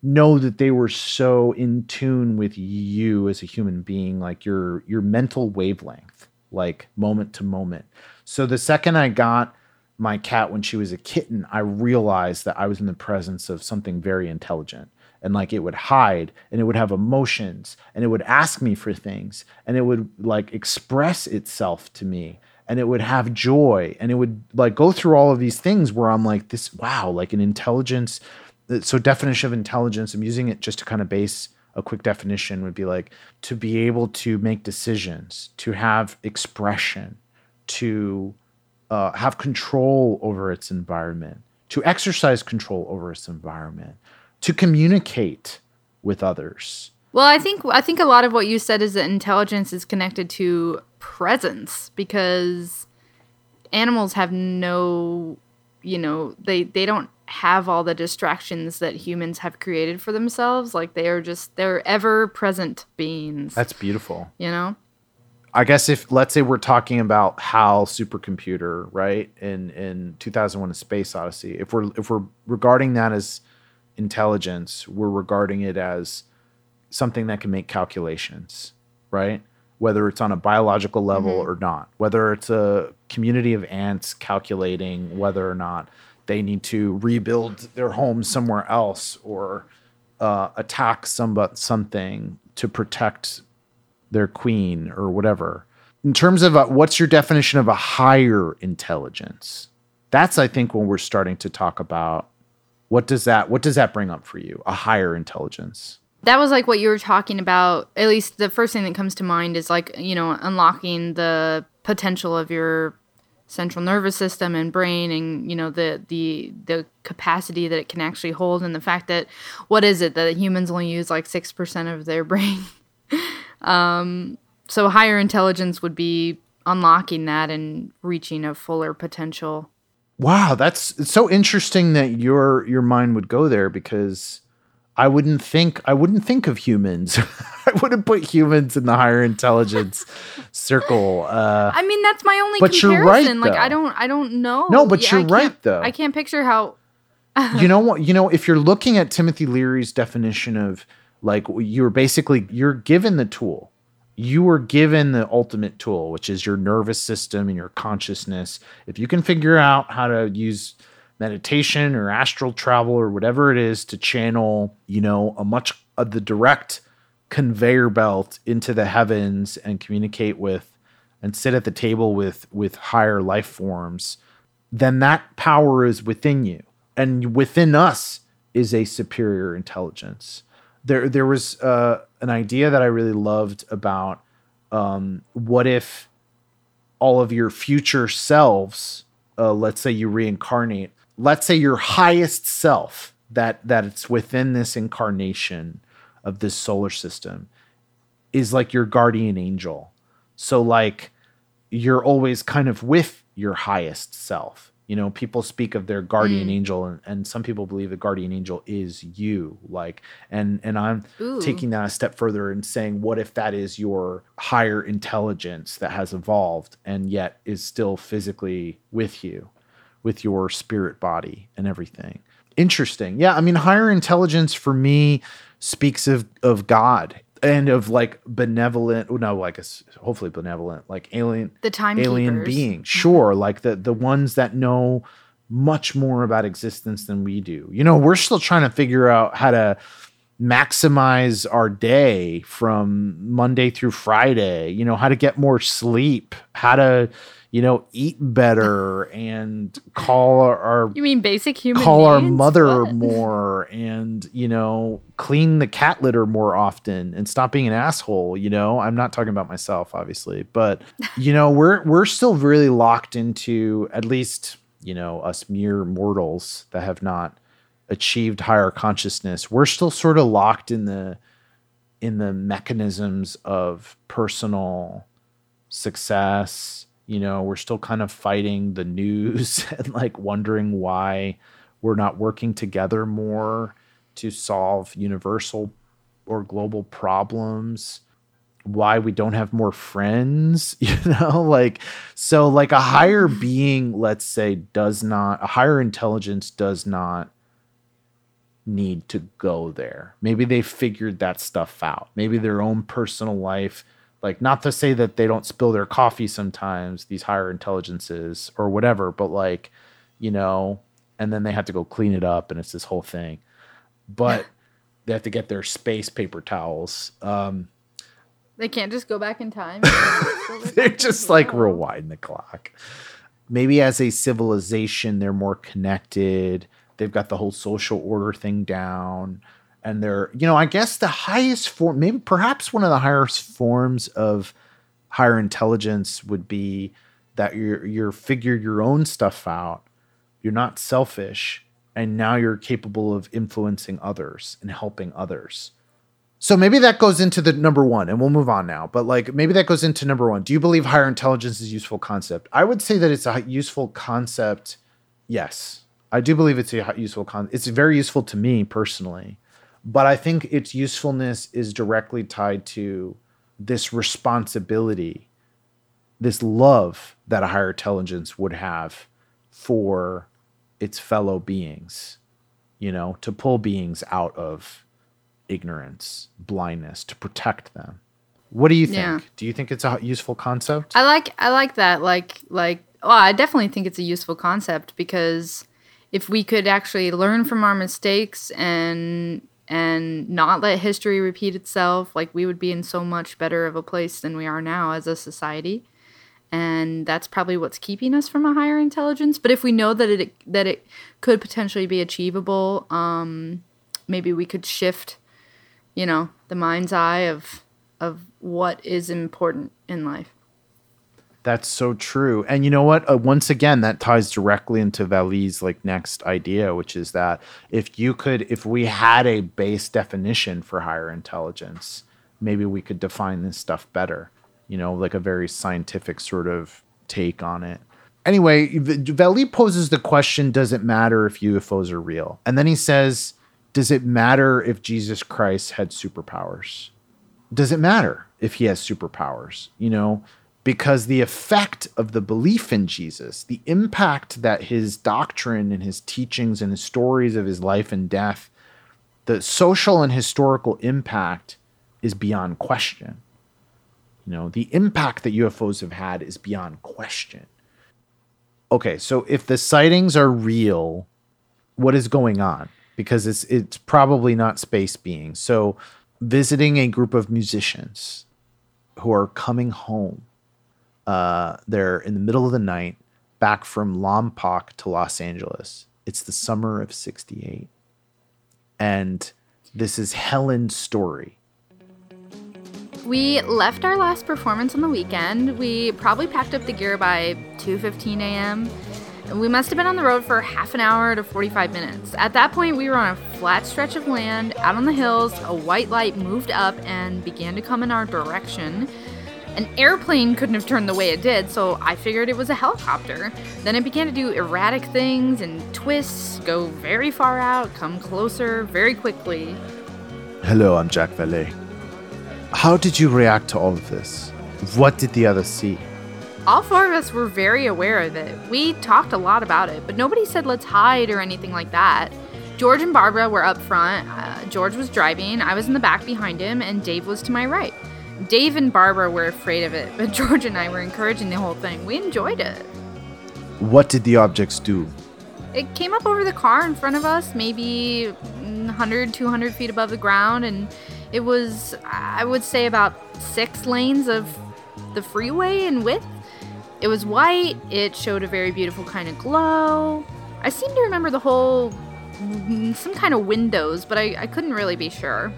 know that they were so in tune with you as a human being, like your your mental wavelength, like moment to moment. So the second I got my cat when she was a kitten, I realized that I was in the presence of something very intelligent. And like it would hide, and it would have emotions, and it would ask me for things, and it would like express itself to me, and it would have joy, and it would like go through all of these things where I'm like, this, wow, like an intelligence. So definition of intelligence, I'm using it just to kind of base a quick definition, would be like to be able to make decisions, to have expression, to uh, have control over its environment, to exercise control over its environment, to communicate with others. Well, I think I think a lot of what you said is that intelligence is connected to presence, because animals have no, you know, they, they don't have all the distractions that humans have created for themselves. Like they are just, they're ever-present beings. That's beautiful. You know? I guess if, let's say we're talking about HAL supercomputer, right, in, in two thousand one A Space Odyssey, if we're if we're regarding that as intelligence, we're regarding it as something that can make calculations, right? Whether it's on a biological level mm-hmm. or not, whether it's a community of ants calculating whether or not they need to rebuild their home somewhere else, or uh, attack some something to protect their queen or whatever. In terms of a, what's your definition of a higher intelligence? That's, I think, when we're starting to talk about what does that what does that bring up for you? A higher intelligence. That was like what you were talking about. At least the first thing that comes to mind is like, you know, unlocking the potential of your central nervous system and brain, and, you know, the the the capacity that it can actually hold, and the fact that, what is it, that humans only use like six percent of their brain. um, so higher intelligence would be unlocking that and reaching a fuller potential. Wow, that's it's so interesting that your your mind would go there, because I wouldn't think I wouldn't think of humans. I wouldn't put humans in the higher intelligence circle. Uh, I mean, that's my only but comparison. You're right, like though. I don't I don't know. No, but yeah, you're I right though. I can't picture how You know what, you know, if you're looking at Timothy Leary's definition of like, you're basically you're given the tool. You were given the ultimate tool, which is your nervous system and your consciousness. If you can figure out how to use meditation or astral travel or whatever it is to channel, you know, a much of the direct conveyor belt into the heavens and communicate with and sit at the table with with higher life forms, then that power is within you. And within us is a superior intelligence. There, there was uh, an idea that I really loved about um, what if all of your future selves, uh, let's say you reincarnate, let's say your highest self, that that it's within this incarnation of this solar system, is like your guardian angel. So like you're always kind of with your highest self. You know, people speak of their guardian mm. angel, and, and some people believe the guardian angel is you. Like, and and I'm Ooh. taking that a step further and saying, what if that is your higher intelligence that has evolved and yet is still physically with you, with your spirit body and everything? Interesting. Yeah, I mean, higher intelligence for me speaks of of God. And of like benevolent, no, like a, hopefully benevolent, like alien, the timekeepers, alien being, sure, like the the ones that know much more about existence than we do. You know, we're still trying to figure out how to maximize our day from Monday through Friday, you know, how to get more sleep, how to, you know, eat better and call our, you mean basic human call needs? Our mother what? More and, you know, clean the cat litter more often and stop being an asshole. You know, I'm not talking about myself, obviously, but you know, we're, we're still really locked into at least, you know, us mere mortals that have not achieved higher consciousness. We're still sort of locked in the, in the mechanisms of personal success. You know, we're still kind of fighting the news and like wondering why we're not working together more to solve universal or global problems, why we don't have more friends, you know, like, so like a higher being, let's say, does not, a higher intelligence does not need to go there. Maybe they figured that stuff out. Maybe their own personal life, like not to say that they don't spill their coffee sometimes, these higher intelligences or whatever, but like, you know, and then they have to go clean it up and it's this whole thing, but they have to get their space paper towels. Um, they can't just go back in time. They're just like rewind the clock. Maybe as a civilization, they're more connected. They've got the whole social order thing down. And they're, you know, I guess the highest form, maybe perhaps one of the highest forms of higher intelligence would be that you're, you're figure your own stuff out. You're not selfish. And now you're capable of influencing others and helping others. So maybe that goes into the number one, and we'll move on now. But like, maybe that goes into number one. Do you believe higher intelligence is a useful concept? I would say that it's a useful concept. Yes, I do believe it's a useful concept. It's very useful to me personally. But I think its usefulness is directly tied to this responsibility, this love that a higher intelligence would have for its fellow beings, you know, to pull beings out of ignorance, blindness, to protect them. What do you think? Yeah. Do you think it's a useful concept? I like I like that. Like, like, well, I definitely think it's a useful concept because if we could actually learn from our mistakes and and not let history repeat itself, like we would be in so much better of a place than we are now as a society. And that's probably what's keeping us from a higher intelligence. But if we know that it that it could potentially be achievable, um, maybe we could shift, you know, the mind's eye of of what is important in life. That's so true. And you know what? Uh, once again, that ties directly into Vallee's like next idea, which is that if you could, if we had a base definition for higher intelligence, maybe we could define this stuff better, you know, like a very scientific sort of take on it. Anyway, Vallée poses the question, does it matter if U F Os are real? And then he says, does it matter if Jesus Christ had superpowers? Does it matter if he has superpowers? You know, because the effect of the belief in Jesus, the impact that his doctrine and his teachings and his stories of his life and death, the social and historical impact is beyond question. You know, the impact that U F Os have had is beyond question. Okay, so if the sightings are real, what is going on? Because it's it's probably not space beings. So visiting a group of musicians who are coming home. Uh, they're in the middle of the night, back from Lompoc to Los Angeles. It's the summer of sixty-eight. And this is Helen's story. We left our last performance on the weekend. We probably packed up the gear by two fifteen a.m. We must have been on the road for half an hour to forty-five minutes. At that point, we were on a flat stretch of land out on the hills. A white light moved up and began to come in our direction. An airplane couldn't have turned the way it did, so I figured it was a helicopter. Then it began to do erratic things and twists, go very far out, come closer very quickly. Hello, I'm Jacques Vallée. How did you react to all of this? What did the others see? All four of us were very aware of it. We talked a lot about it, but nobody said let's hide or anything like that. George and Barbara were up front. Uh, George was driving, I was in the back behind him, and Dave was to my right. Dave and Barbara were afraid of it, but George and I were encouraging the whole thing. We enjoyed it. What did the objects do? It came up over the car in front of us, maybe one hundred, two hundred feet above the ground, and it was, I would say, about six lanes of the freeway in width. It was white. It showed a very beautiful kind of glow. I seem to remember the whole, some kind of windows, but I, I couldn't really be sure.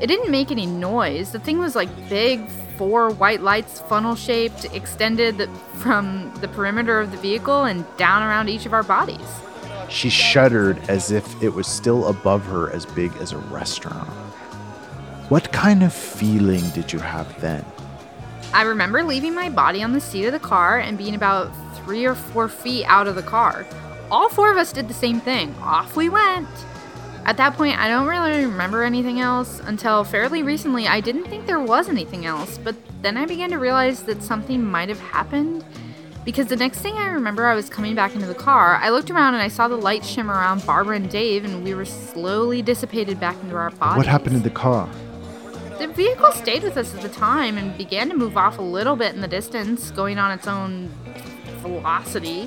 It didn't make any noise. The thing was like big, four white lights, funnel-shaped, extended the, from the perimeter of the vehicle and down around each of our bodies. She shuddered as if it was still above her, as big as a restaurant. What kind of feeling did you have then? I remember leaving my body on the seat of the car and being about three or four feet out of the car. All four of us did the same thing. Off we went. At that point, I don't really remember anything else. Until fairly recently, I didn't think there was anything else. But then I began to realize that something might have happened. Because the next thing I remember, I was coming back into the car. I looked around and I saw the lights shimmer around Barbara and Dave, and we were slowly dissipated back into our bodies. What happened in the car? The vehicle stayed with us at the time and began to move off a little bit in the distance, going on its own velocity.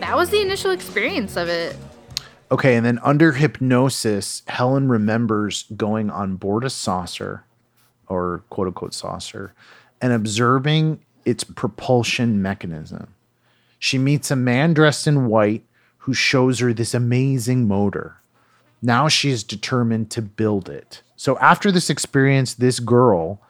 That was the initial experience of it. Okay, and then under hypnosis, Helen remembers going on board a saucer, or quote-unquote saucer, and observing its propulsion mechanism. She meets a man dressed in white who shows her this amazing motor. Now she is determined to build it. So after this experience, this girl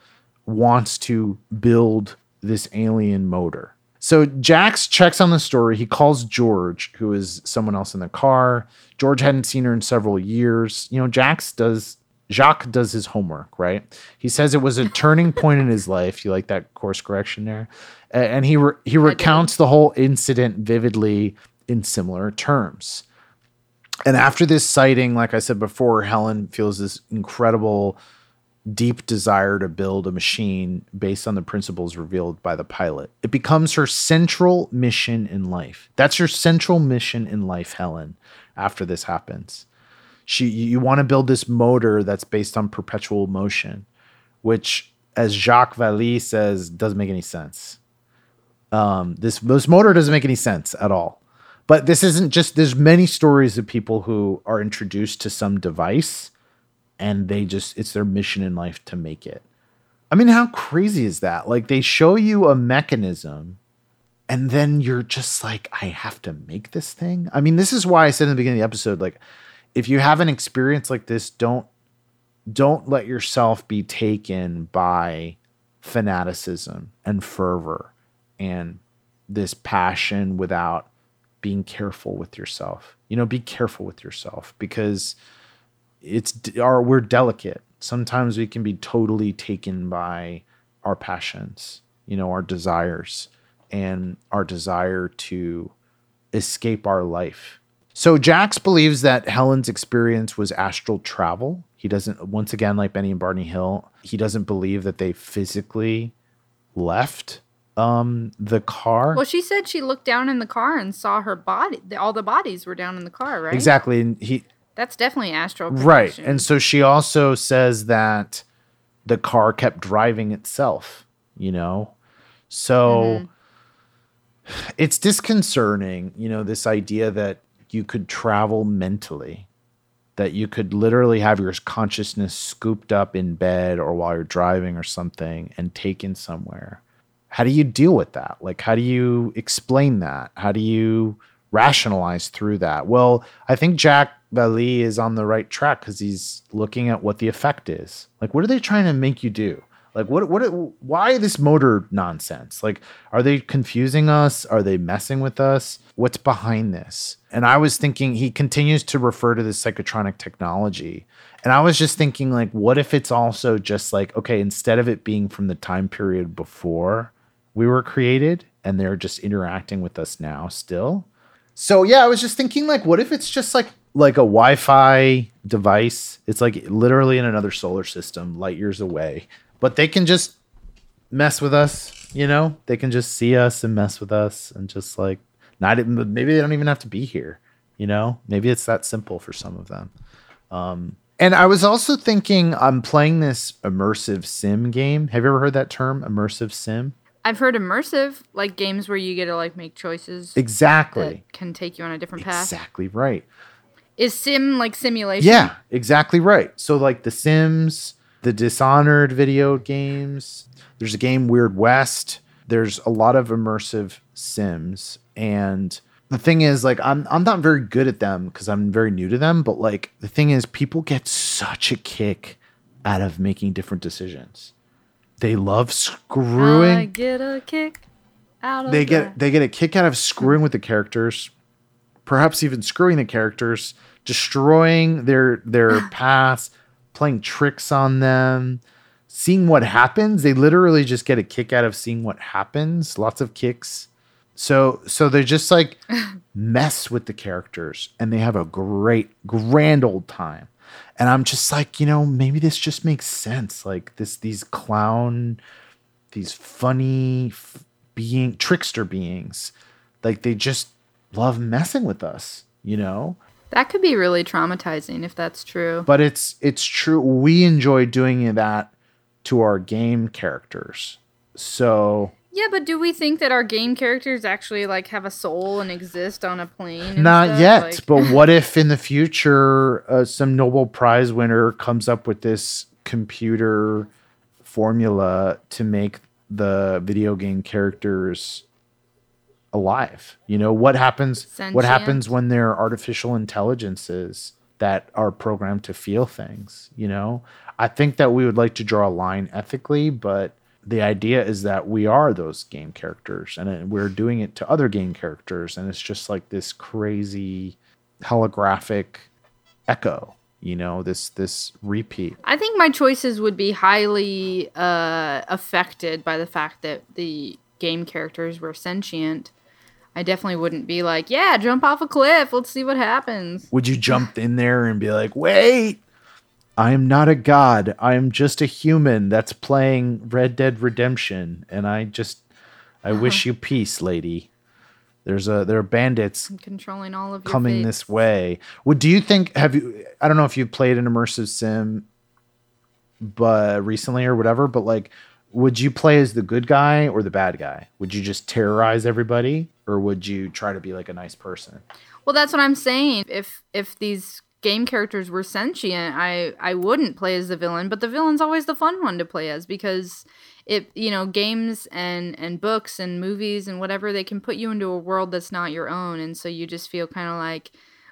wants to build this alien motor. So Jax checks on the story. He calls George, who is someone else in the car. George hadn't seen her in several years. You know, Jax does, Jacques does his homework, right? He says it was a turning point in his life. You like that course correction there? And he re- he recounts the whole incident vividly in similar terms. And after this sighting, like I said before, Helen feels this incredible, deep desire to build a machine based on the principles revealed by the pilot. It becomes her central mission in life. That's your central mission in life, Helen, after this happens. She, you want to build this motor that's based on perpetual motion, which, as Jacques Vallée says, doesn't make any sense. Um, this, this motor doesn't make any sense at all. But this isn't just, there's many stories of people who are introduced to some device and they just, it's their mission in life to make it. I mean, how crazy is that? Like, they show you a mechanism and then you're just like, I have to make this thing. I mean, this is why I said in the beginning of the episode, like, if you have an experience like this, don't, don't let yourself be taken by fanaticism and fervor and this passion without being careful with yourself. You know, be careful with yourself, because it's our, we're delicate. Sometimes we can be totally taken by our passions, you know, our desires and our desire to escape our life. So Jax believes that Helen's experience was astral travel. He doesn't, once again, like Betty and Barney Hill, he doesn't believe that they physically left Um, the car. Well, she said she looked down in the car and saw her body. All the bodies were down in the car, right? Exactly. And he. That's definitely astral projection. Right. And so she also says that the car kept driving itself, you know? So mm-hmm. It's disconcerting, you know, this idea that you could travel mentally, that you could literally have your consciousness scooped up in bed or while you're driving or something and taken somewhere. How do you deal with that? Like, how do you explain that? How do you rationalize through that? Well, I think Jacques Vallée is on the right track because he's looking at what the effect is. Like, what are they trying to make you do? Like, what, what, why this motor nonsense? Like, are they confusing us? Are they messing with us? What's behind this? And I was thinking, he continues to refer to this psychotronic technology. And I was just thinking, like, what if it's also just like, okay, instead of it being from the time period before we were created and they're just interacting with us now still. So yeah, I was just thinking, like, what if it's just like, like a Wi-Fi device? It's like literally in another solar system, light years away, but they can just mess with us. You know, they can just see us and mess with us and just like, not, maybe they don't even have to be here. You know, maybe it's that simple for some of them. Um, And I was also thinking, I'm playing this immersive sim game. Have you ever heard that term, immersive sim? I've heard immersive, like games where you get to like make choices. Exactly. That can take you on a different path. Exactly right. Is sim like simulation? Yeah, exactly right. So like The Sims, the Dishonored video games. There's a game Weird West. There's a lot of immersive sims, and the thing is, like, I'm I'm not very good at them because I'm very new to them. But like, the thing is, people get such a kick out of making different decisions. They love screwing. I get a kick out of. They get that. They get a kick out of screwing with the characters, perhaps even screwing the characters, destroying their their paths, playing tricks on them, seeing what happens. They literally just get a kick out of seeing what happens. Lots of kicks. So so they just like mess with the characters, and they have a great, grand old time. And I'm just like, you know, maybe this just makes sense. Like this, these clown, these funny f- being, trickster beings, like they just love messing with us, you know? That could be really traumatizing if that's true. But it's it's true. We enjoy doing that to our game characters. So... Yeah, but do we think that our game characters actually like have a soul and exist on a plane? Not stuff? yet, like- but what if in the future uh, some Nobel Prize winner comes up with this computer formula to make the video game characters alive? You know, what happens Sentient. What happens when there are artificial intelligences that are programmed to feel things, you know? I think that we would like to draw a line ethically, but the idea is that we are those game characters, and we're doing it to other game characters, and it's just like this crazy holographic echo, you know, this this repeat. I think my choices would be highly uh, affected by the fact that the game characters were sentient. I definitely wouldn't be like, yeah, jump off a cliff. Let's see what happens. Would you jump in there and be like, wait? I am not a god. I am just a human that's playing Red Dead Redemption, and I just, I uh-huh. wish you peace, lady. There's a there are bandits I'm controlling all of coming fates. This way. Well, do you think have you? I don't know if you've played an immersive sim, but recently or whatever. But like, would you play as the good guy or the bad guy? Would you just terrorize everybody, or would you try to be like a nice person? Well, that's what I'm saying. If if these game characters were sentient, I, I wouldn't play as the villain, but the villain's always the fun one to play as because it, you know, games and, and books and movies and whatever, they can put you into a world that's not your own. And so you just feel kind of like,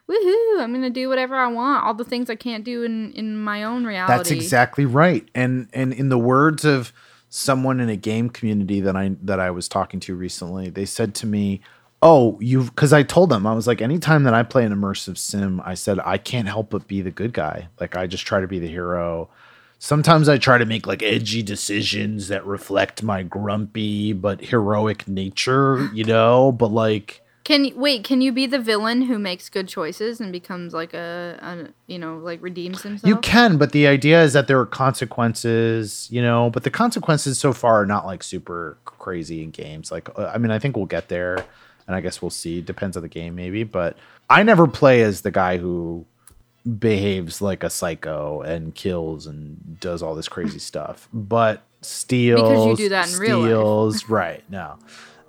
woohoo, I'm going to do whatever I want. All the things I can't do in, in my own reality. That's exactly right. And, and in the words of someone in a game community that I, that I was talking to recently, they said to me, oh, you've, because I told them, I was like, anytime that I play an immersive sim, I said, I can't help but be the good guy. Like, I just try to be the hero. Sometimes I try to make like edgy decisions that reflect my grumpy but heroic nature, you know, but like. Can wait, can you be the villain who makes good choices and becomes like a, a, you know, like redeems himself? You can, but the idea is that there are consequences, you know, but the consequences so far are not like super crazy in games. Like, I mean, I think we'll get there. And I guess we'll see. Depends on the game, maybe. But I never play as the guy who behaves like a psycho and kills and does all this crazy stuff. But steals. Because you do that in steals, real life. Right. No.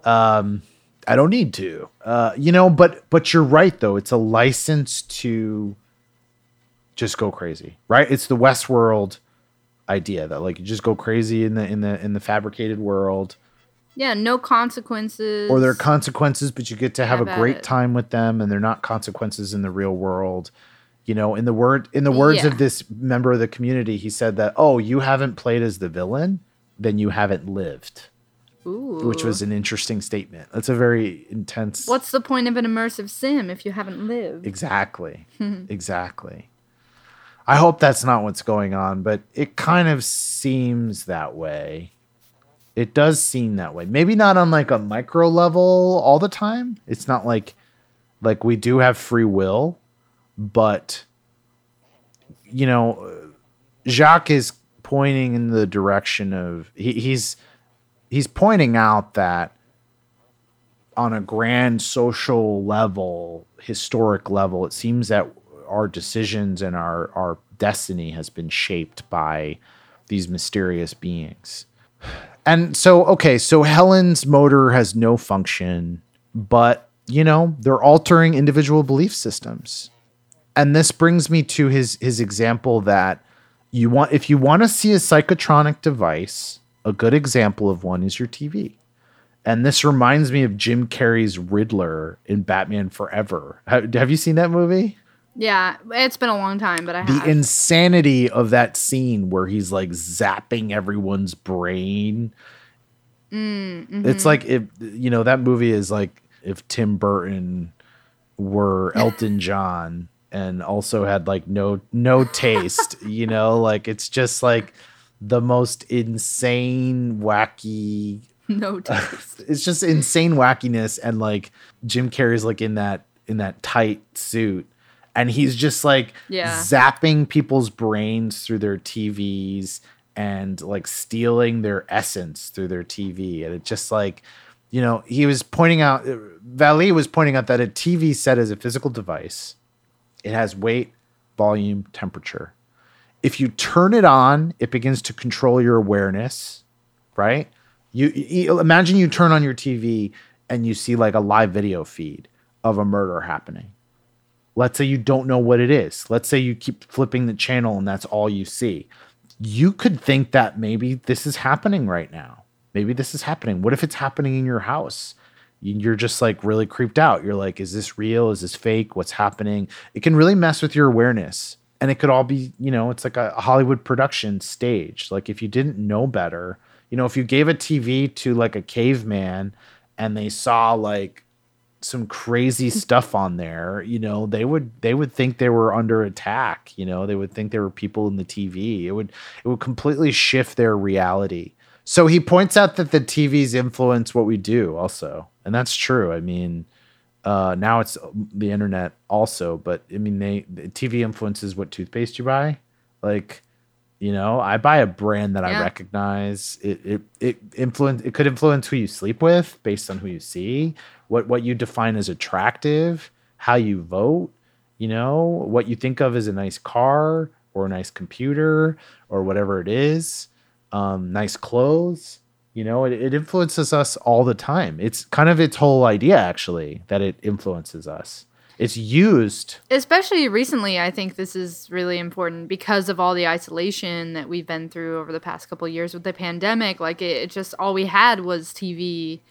Um, I don't need to. Uh, you know, but but you're right, though. It's a license to just go crazy. Right. It's the Westworld idea that like you just go crazy in the in the in the fabricated world. Yeah, no consequences. Or there are consequences, but you get to have a great it. time with them, and they're not consequences in the real world. You know, in the word in the words yeah. of this member of the community, he said that, oh, you haven't played as the villain, then you haven't lived. Ooh. Which was an interesting statement. That's a very intense. What's the point of an immersive sim if you haven't lived? Exactly. Exactly. I hope that's not what's going on, but it kind of seems that way. It does seem that way. Maybe not on like a micro level all the time. It's not like, like we do have free will, but you know, Jacques is pointing in the direction of, he, he's, he's pointing out that on a grand social level, historic level, it seems that our decisions and our, our destiny has been shaped by these mysterious beings. And so, okay, so Helen's motor has no function, but, you know, they're altering individual belief systems. And this brings me to his his example that you want, if you want to see a psychotronic device, a good example of one is your T V. And this reminds me of Jim Carrey's Riddler in Batman Forever. Have, have you seen that movie? Yeah, it's been a long time, but I have. The insanity of that scene where he's like zapping everyone's brain. Mm, mm-hmm. It's like, if, you know, that movie is like if Tim Burton were Elton John and also had like no, no taste, you know, like it's just like the most insane, wacky. No taste. It's just insane wackiness. And like Jim Carrey's like in that, in that tight suit. And he's just like yeah. zapping people's brains through their T Vs and like stealing their essence through their T V. And it just like, you know, he was pointing out, Vallée was pointing out that a T V set is a physical device. It has weight, volume, temperature. If you turn it on, it begins to control your awareness, right? You, you imagine you turn on your T V and you see like a live video feed of a murder happening. Let's say you don't know what it is. Let's say you keep flipping the channel and that's all you see. You could think that maybe this is happening right now. Maybe this is happening. What if it's happening in your house? You're just like really creeped out. You're like, is this real? Is this fake? What's happening? It can really mess with your awareness. And it could all be, you know, it's like a Hollywood production stage. Like if you didn't know better, you know, if you gave a T V to like a caveman and they saw like some crazy stuff on there, you know, they would they would think they were under attack, you know, they would think there were people in the T V. It would it would completely shift their reality. So he points out that the T Vs influence what we do also. And that's true. I mean, uh, now it's the internet also, but I mean, they the T V influences what toothpaste you buy. Like, you know, I buy a brand that yeah. I recognize. It it it influence it could influence who you sleep with based on who you see. What what you define as attractive, how you vote, you know, what you think of as a nice car or a nice computer or whatever it is, um, nice clothes, you know, it, it influences us all the time. It's kind of its whole idea, actually, that it influences us. It's used. Especially recently, I think this is really important because of all the isolation that we've been through over the past couple of years with the pandemic. Like it, it just all we had was T V.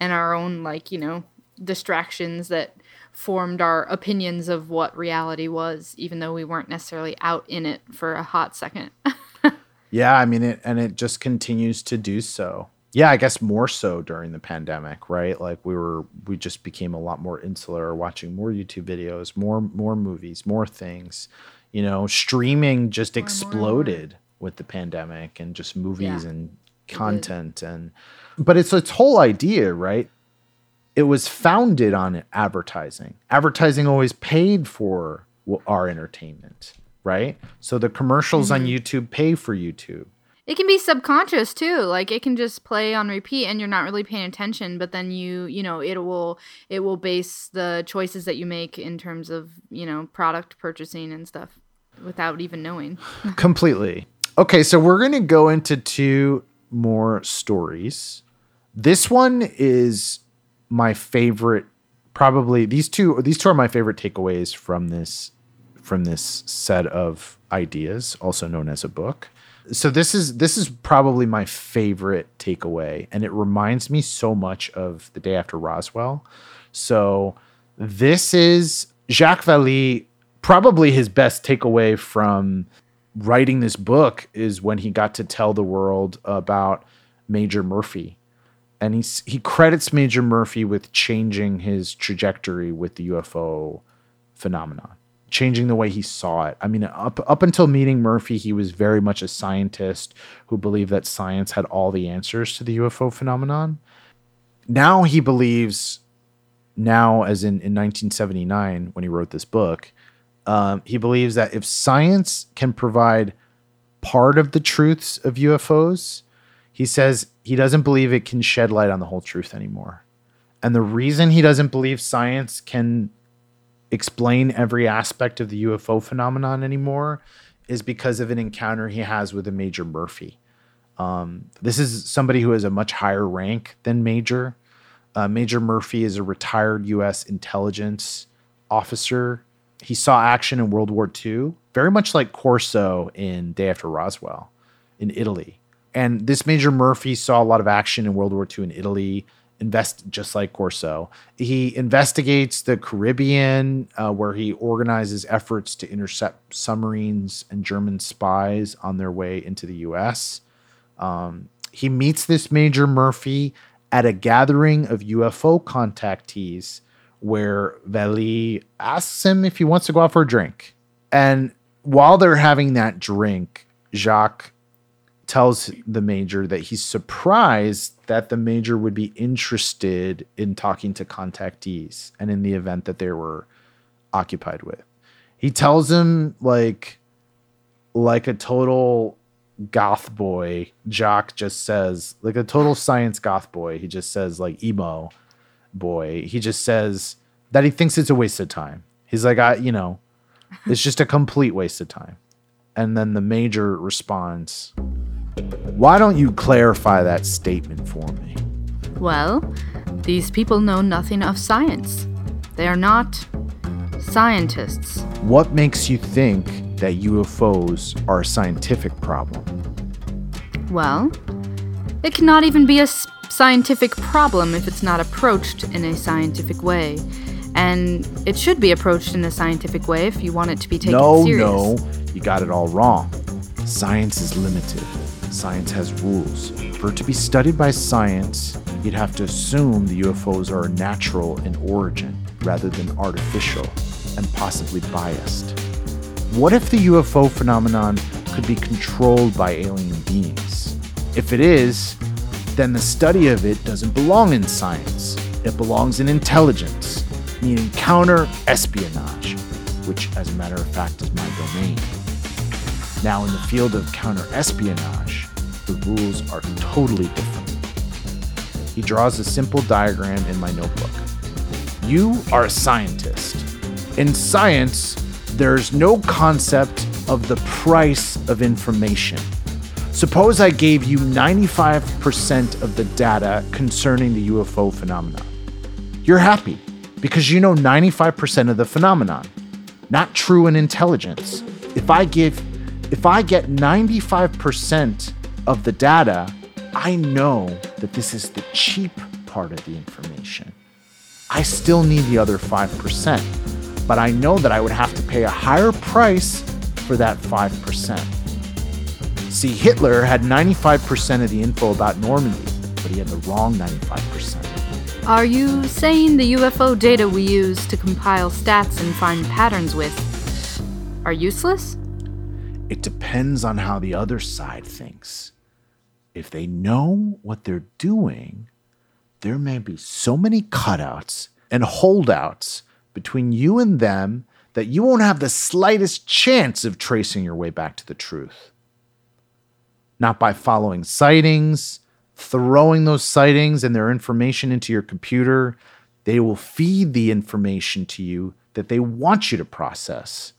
And our own, like, you know, distractions that formed our opinions of what reality was, even though we weren't necessarily out in it for a hot second. Yeah, I mean, it, and it just continues to do so. Yeah, I guess more so during the pandemic, right? Like we were, we just became a lot more insular, watching more YouTube videos, more more movies, more things. You know, streaming just more, exploded more, more. with the pandemic and just movies yeah. and content and but it's its whole idea, right? It was founded on advertising. Advertising always paid for our entertainment, right? So the commercials mm-hmm. on YouTube pay for YouTube. It can be subconscious too. Like it can just play on repeat and you're not really paying attention, but then you, you know, it will it will base the choices that you make in terms of, you know, product purchasing and stuff without even knowing. Completely. Okay, so we're going to go into two more stories. This one is my favorite, probably. These two these two are my favorite takeaways from this from this set of ideas, also known as a book. So this is this is probably my favorite takeaway, and it reminds me so much of The Day After Roswell. So this is Jacques Vallée, probably his best takeaway from writing this book is when he got to tell the world about Major Murphy. And he, he credits Major Murphy with changing his trajectory with the U F O phenomenon, changing the way he saw it. I mean, up, up until meeting Murphy, he was very much a scientist who believed that science had all the answers to the U F O phenomenon. Now he believes, now as in, in nineteen seventy-nine, when he wrote this book, Um, he believes that if science can provide part of the truths of U F Os, he says he doesn't believe it can shed light on the whole truth anymore. And the reason he doesn't believe science can explain every aspect of the U F O phenomenon anymore is because of an encounter he has with a Major Murphy. Um, this is somebody who has a much higher rank than Major. Uh, Major Murphy is a retired U S intelligence officer. He saw action in World War Two, very much like Corso in Day After Roswell in Italy. And this Major Murphy saw a lot of action in World War Two in Italy, invest just like Corso. He investigates the Caribbean, uh, where he organizes efforts to intercept submarines and German spies on their way into the U S. Um, he meets this Major Murphy at a gathering of U F O contactees where Vallée asks him if he wants to go out for a drink. And while they're having that drink, Jacques tells the Major that he's surprised that the Major would be interested in talking to contactees and in the event that they were occupied with. He tells him, like, like a total goth boy, Jacques just says, like a total science goth boy, he just says, like, emo boy, he just says that he thinks it's a waste of time. He's like, I, you know, it's just a complete waste of time. And then the Major responds, "Why don't you clarify that statement for me?" Well, these people know nothing of science. They are not scientists. What makes you think that U F Os are a scientific problem? Well, it cannot even be a scientific problem if it's not approached in a scientific way. And it should be approached in a scientific way if you want it to be taken no, serious. No, no, you got it all wrong. Science is limited. Science has rules. For it to be studied by science, you'd have to assume the U F Os are natural in origin rather than artificial and possibly biased. What if the U F O phenomenon could be controlled by alien beings? If it is, then the study of it doesn't belong in science. It belongs in intelligence, meaning counter-espionage, which, as a matter of fact, is my domain. Now, in the field of counter-espionage, the rules are totally different. He draws a simple diagram in my notebook. You are a scientist. In science, there's no concept of the price of information. Suppose I gave you ninety-five percent of the data concerning the U F O phenomenon. You're happy because you know ninety-five percent of the phenomenon. Not true in intelligence. If I give, if I get ninety-five percent of the data, I know that this is the cheap part of the information. I still need the other five percent. But I know that I would have to pay a higher price for that five percent. See, Hitler had ninety-five percent of the info about Normandy, but he had the wrong ninety-five percent. Are you saying the U F O data we use to compile stats and find patterns with are useless? It depends on how the other side thinks. If they know what they're doing, there may be so many cutouts and holdouts between you and them that you won't have the slightest chance of tracing your way back to the truth. Not by following sightings, throwing those sightings and their information into your computer. They will feed the information to you that they want you to process.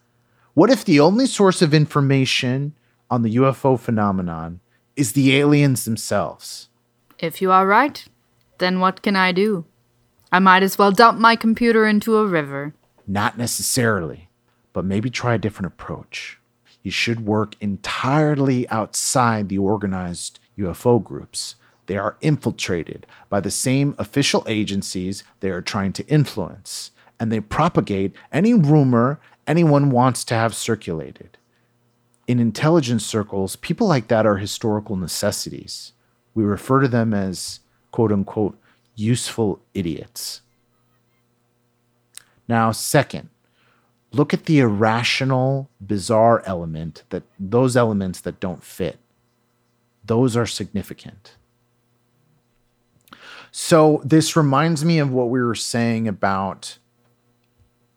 What if the only source of information on the U F O phenomenon is the aliens themselves? If you are right, then what can I do? I might as well dump my computer into a river. Not necessarily, but maybe try a different approach. You should work entirely outside the organized U F O groups. They are infiltrated by the same official agencies they are trying to influence, and they propagate any rumor anyone wants to have circulated. In intelligence circles, people like that are historical necessities. We refer to them as, quote-unquote, useful idiots. Now, second, look at the irrational, bizarre element that those elements that don't fit. Those are significant. So this reminds me of what we were saying about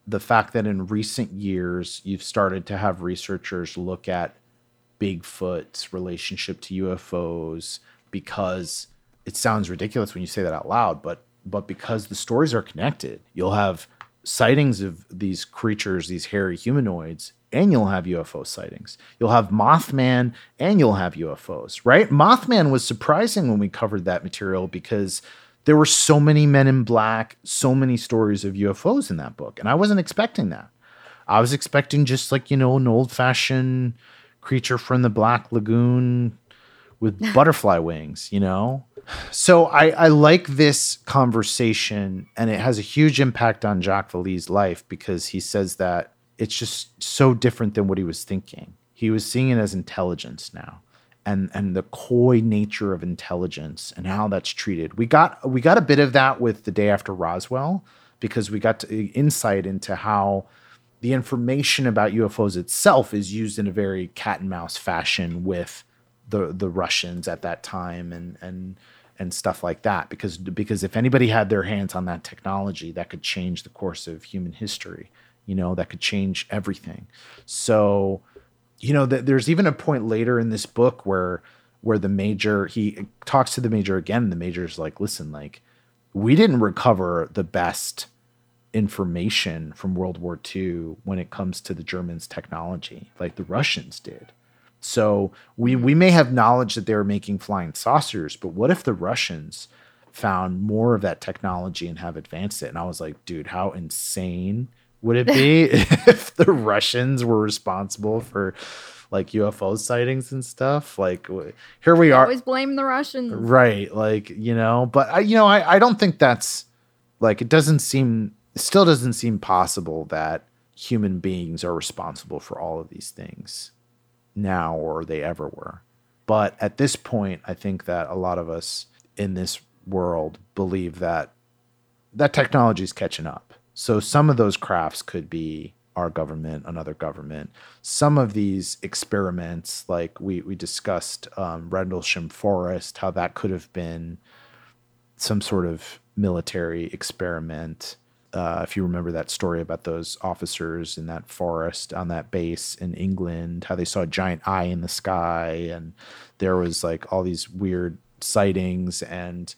the fact that in recent years, you've started to have researchers look at Bigfoot's relationship to U F Os because it sounds ridiculous when you say that out loud, but but because the stories are connected. You'll have sightings of these creatures, these hairy humanoids, and you'll have U F O sightings. You'll have Mothman and you'll have U F Os, right? Mothman was surprising when we covered that material because there were so many Men in Black, so many stories of U F Os in that book. And I wasn't expecting that. I was expecting just like, you know, an old-fashioned creature from the Black Lagoon with butterfly wings, you know? So I, I like this conversation, and it has a huge impact on Jacques Vallée's life because he says that it's just so different than what he was thinking. He was seeing it as intelligence now, and and the coy nature of intelligence and how that's treated. We got we got a bit of that with The Day After Roswell because we got to insight into how the information about U F Os itself is used in a very cat and mouse fashion with the the Russians at that time and and and stuff like that, because because if anybody had their hands on that technology, that could change the course of human history. You know, that could change everything. So, you know, th- there's even a point later in this book where where the major, he talks to the major again, and the major's like, listen, like, we didn't recover the best information from World War Two when it comes to the Germans' technology, like the Russians did. So we we may have knowledge that they were making flying saucers, but what if the Russians found more of that technology and have advanced it? And I was like, dude, how insane would it be if the Russians were responsible for like U F O sightings and stuff? Like here we are. Always blame the Russians. Right. Like, you know, but I, you know, I, I don't think that's like, it doesn't seem, it still doesn't seem possible that human beings are responsible for all of these things now or they ever were. But at this point, I think that a lot of us in this world believe that that technology is catching up. So some of those crafts could be our government, another government. Some of these experiments, like we we discussed um, Rendlesham Forest, how that could have been some sort of military experiment. Uh, if you remember that story about those officers in that forest on that base in England, how they saw a giant eye in the sky, and there was like all these weird sightings and...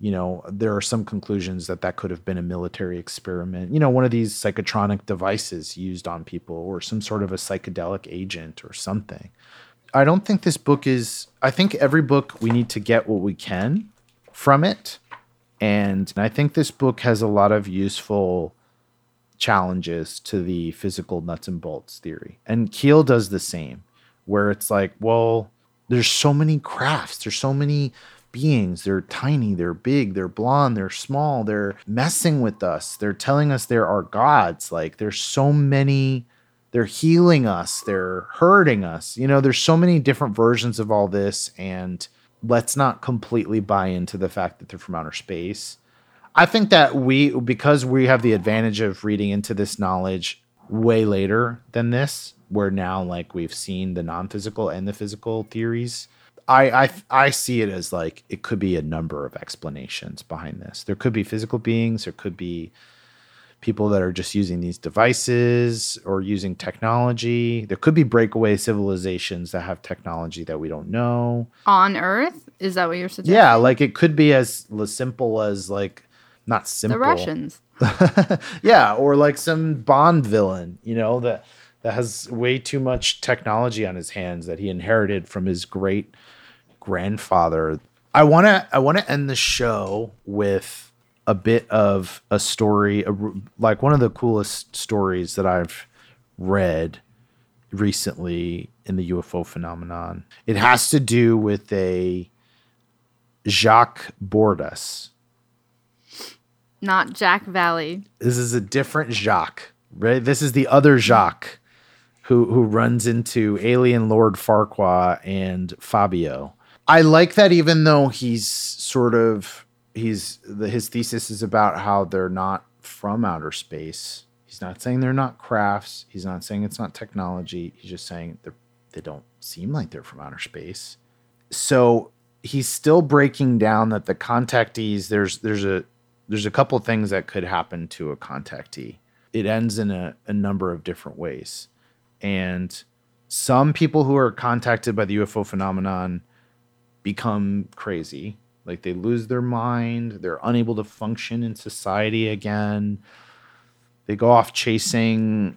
You know, there are some conclusions that that could have been a military experiment. You know, one of these psychotronic devices used on people or some sort of a psychedelic agent or something. I don't think this book is... I think every book, we need to get what we can from it. And I think this book has a lot of useful challenges to the physical nuts and bolts theory. And Keel does the same, where it's like, well, there's so many crafts. There's so many... beings. They're tiny, they're big, they're blonde, they're small, they're messing with us. They're telling us there are gods. Like there's so many, they're healing us, they're hurting us. You know, there's so many different versions of all this. And let's not completely buy into the fact that they're from outer space. I think that we, because we have the advantage of reading into this knowledge way later than this, where now like we've seen the non-physical and the physical theories, I, I I see it as like it could be a number of explanations behind this. There could be physical beings. There could be people that are just using these devices or using technology. There could be breakaway civilizations that have technology that we don't know. On Earth? Is that what you're suggesting? Yeah, like it could be as simple as like, not simple. The Russians. Yeah, or like some Bond villain, you know, that, that has way too much technology on his hands that he inherited from his great... grandfather. I want to I want to end the show with a bit of a story, a, like one of the coolest stories that I've read recently in the U F O phenomenon. It has to do with a Jacques Bordas. Not Jacques Vallée. This is a different Jacques, right? This is the other Jacques who who runs into alien Lord Farquaad and Fabio. I like that even though he's sort of, he's the, his thesis is about how they're not from outer space. He's not saying they're not crafts. He's not saying it's not technology. He's just saying they don't seem like they're from outer space. So he's still breaking down that the contactees, there's there's a there's a couple things that could happen to a contactee. It ends in a, a number of different ways. And some people who are contacted by the U F O phenomenon become crazy, like they lose their mind, they're unable to function in society again, they go off chasing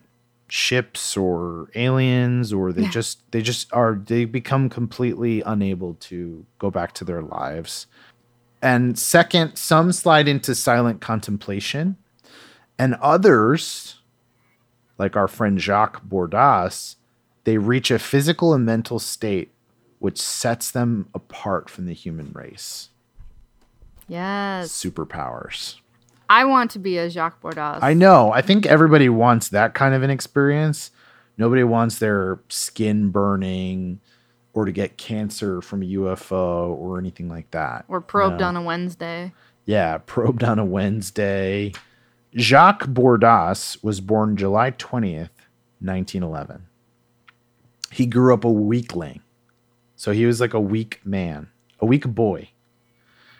ships or aliens, or they yeah. just they just are they become completely unable to go back to their lives. And second, some slide into silent contemplation, and others, like our friend Jacques Bordas, they reach a physical and mental state which sets them apart from the human race. Yes. Superpowers. I want to be a Jacques Bordas. I know. I think everybody wants that kind of an experience. Nobody wants their skin burning or to get cancer from a U F O or anything like that. Or probed you know? on a Wednesday. Yeah, probed on a Wednesday. Jacques Bordas was born July twentieth, nineteen eleven. He grew up a weakling. So he was like a weak man, a weak boy.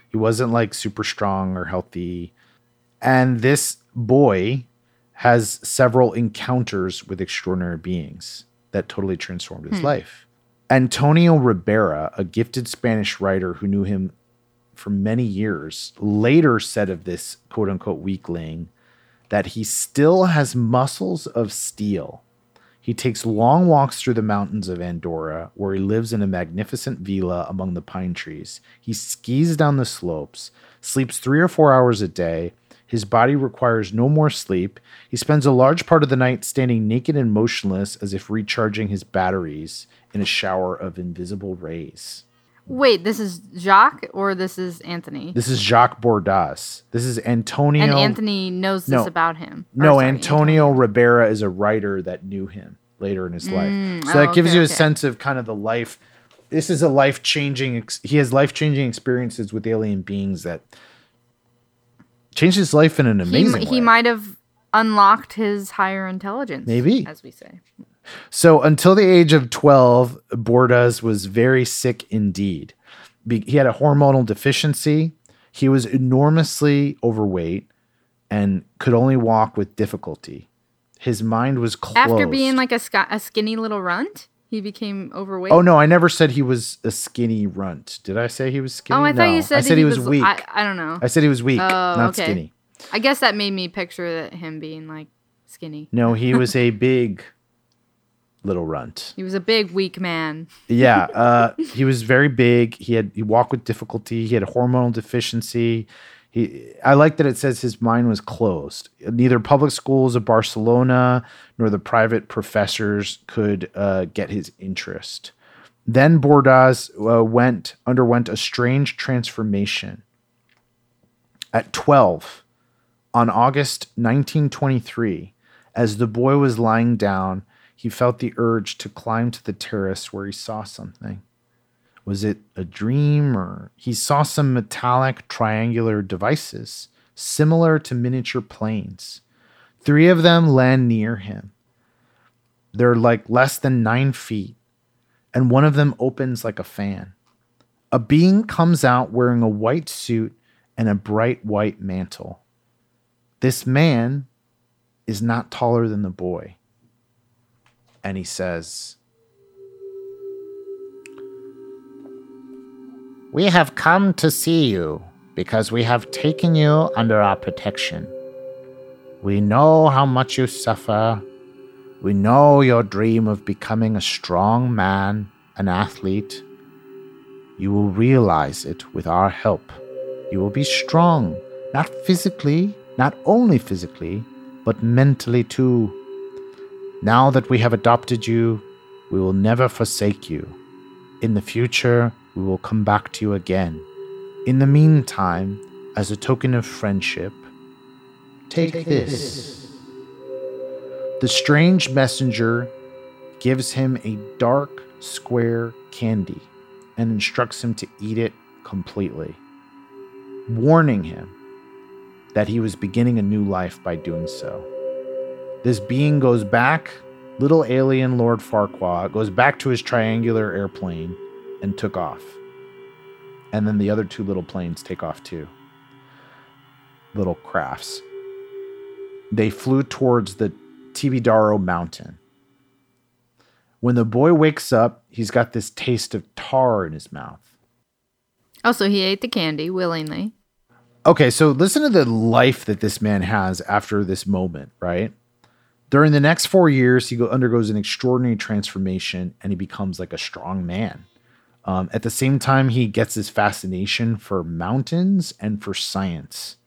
He wasn't like super strong or healthy. And this boy has several encounters with extraordinary beings that totally transformed his hmm. life. Antonio Ribiera, a gifted Spanish writer who knew him for many years, later said of this quote unquote weakling that he still has muscles of steel. He takes long walks through the mountains of Andorra, where he lives in a magnificent villa among the pine trees. He skis down the slopes, sleeps three or four hours a day. His body requires no more sleep. He spends a large part of the night standing naked and motionless, as if recharging his batteries in a shower of invisible rays. Wait, this is Jacques or this is Anthony? This is Jacques Bordas. This is Antonio. And Anthony knows this no, about him. Or no, sorry, Antonio, Antonio Ribiera is a writer that knew him later in his mm, life. So oh, that gives okay, you a okay. sense of kind of the life. This is a life-changing. He has life-changing experiences with alien beings that changed his life in an amazing he, way. He might have unlocked his higher intelligence. Maybe. As we say. So until the age of twelve, Bordas was very sick indeed. Be- he had a hormonal deficiency. He was enormously overweight and could only walk with difficulty. His mind was closed. After being like a, sc- a skinny little runt, he became overweight? Oh, no, I never said he was a skinny runt. Did I say he was skinny? Oh, I thought no. you said, I said he, he was, was weak. I, I don't know. I said he was weak, oh, not okay. skinny. I guess that made me picture that him being like skinny. No, he was a big... little runt. He was a big, weak man. yeah. Uh, he was very big. He had he walked with difficulty. He had a hormonal deficiency. He I like that it says his mind was closed. Neither public schools of Barcelona nor the private professors could uh, get his interest. Then Bordas uh, went underwent a strange transformation. At twelve, on August nineteen twenty-three, as the boy was lying down, he felt the urge to climb to the terrace where he saw something. Was it a dream or... He saw some metallic triangular devices similar to miniature planes. Three of them land near him. They're like less than nine feet. And one of them opens like a fan. A being comes out wearing a white suit and a bright white mantle. This man is not taller than the boy. And he says, "We have come to see you because we have taken you under our protection. We know how much you suffer. We know your dream of becoming a strong man, an athlete. You will realize it with our help. You will be strong, not physically, not only physically, but mentally too. Now that we have adopted you, we will never forsake you. In the future, we will come back to you again. In the meantime, as a token of friendship, take, take this. this. The strange messenger gives him a dark square candy and instructs him to eat it completely, warning him that he was beginning a new life by doing so. This being goes back, little alien Lord Farquaad, goes back to his triangular airplane and took off. And then the other two little planes take off too. Little crafts. They flew towards the Tibidaro Mountain. When the boy wakes up, he's got this taste of tar in his mouth. Oh, so he ate the candy willingly. Okay, so listen to the life that this man has after this moment, right? During the next four years, he undergoes an extraordinary transformation and he becomes like a strong man. Um, at the same time, he gets his fascination for mountains and for science.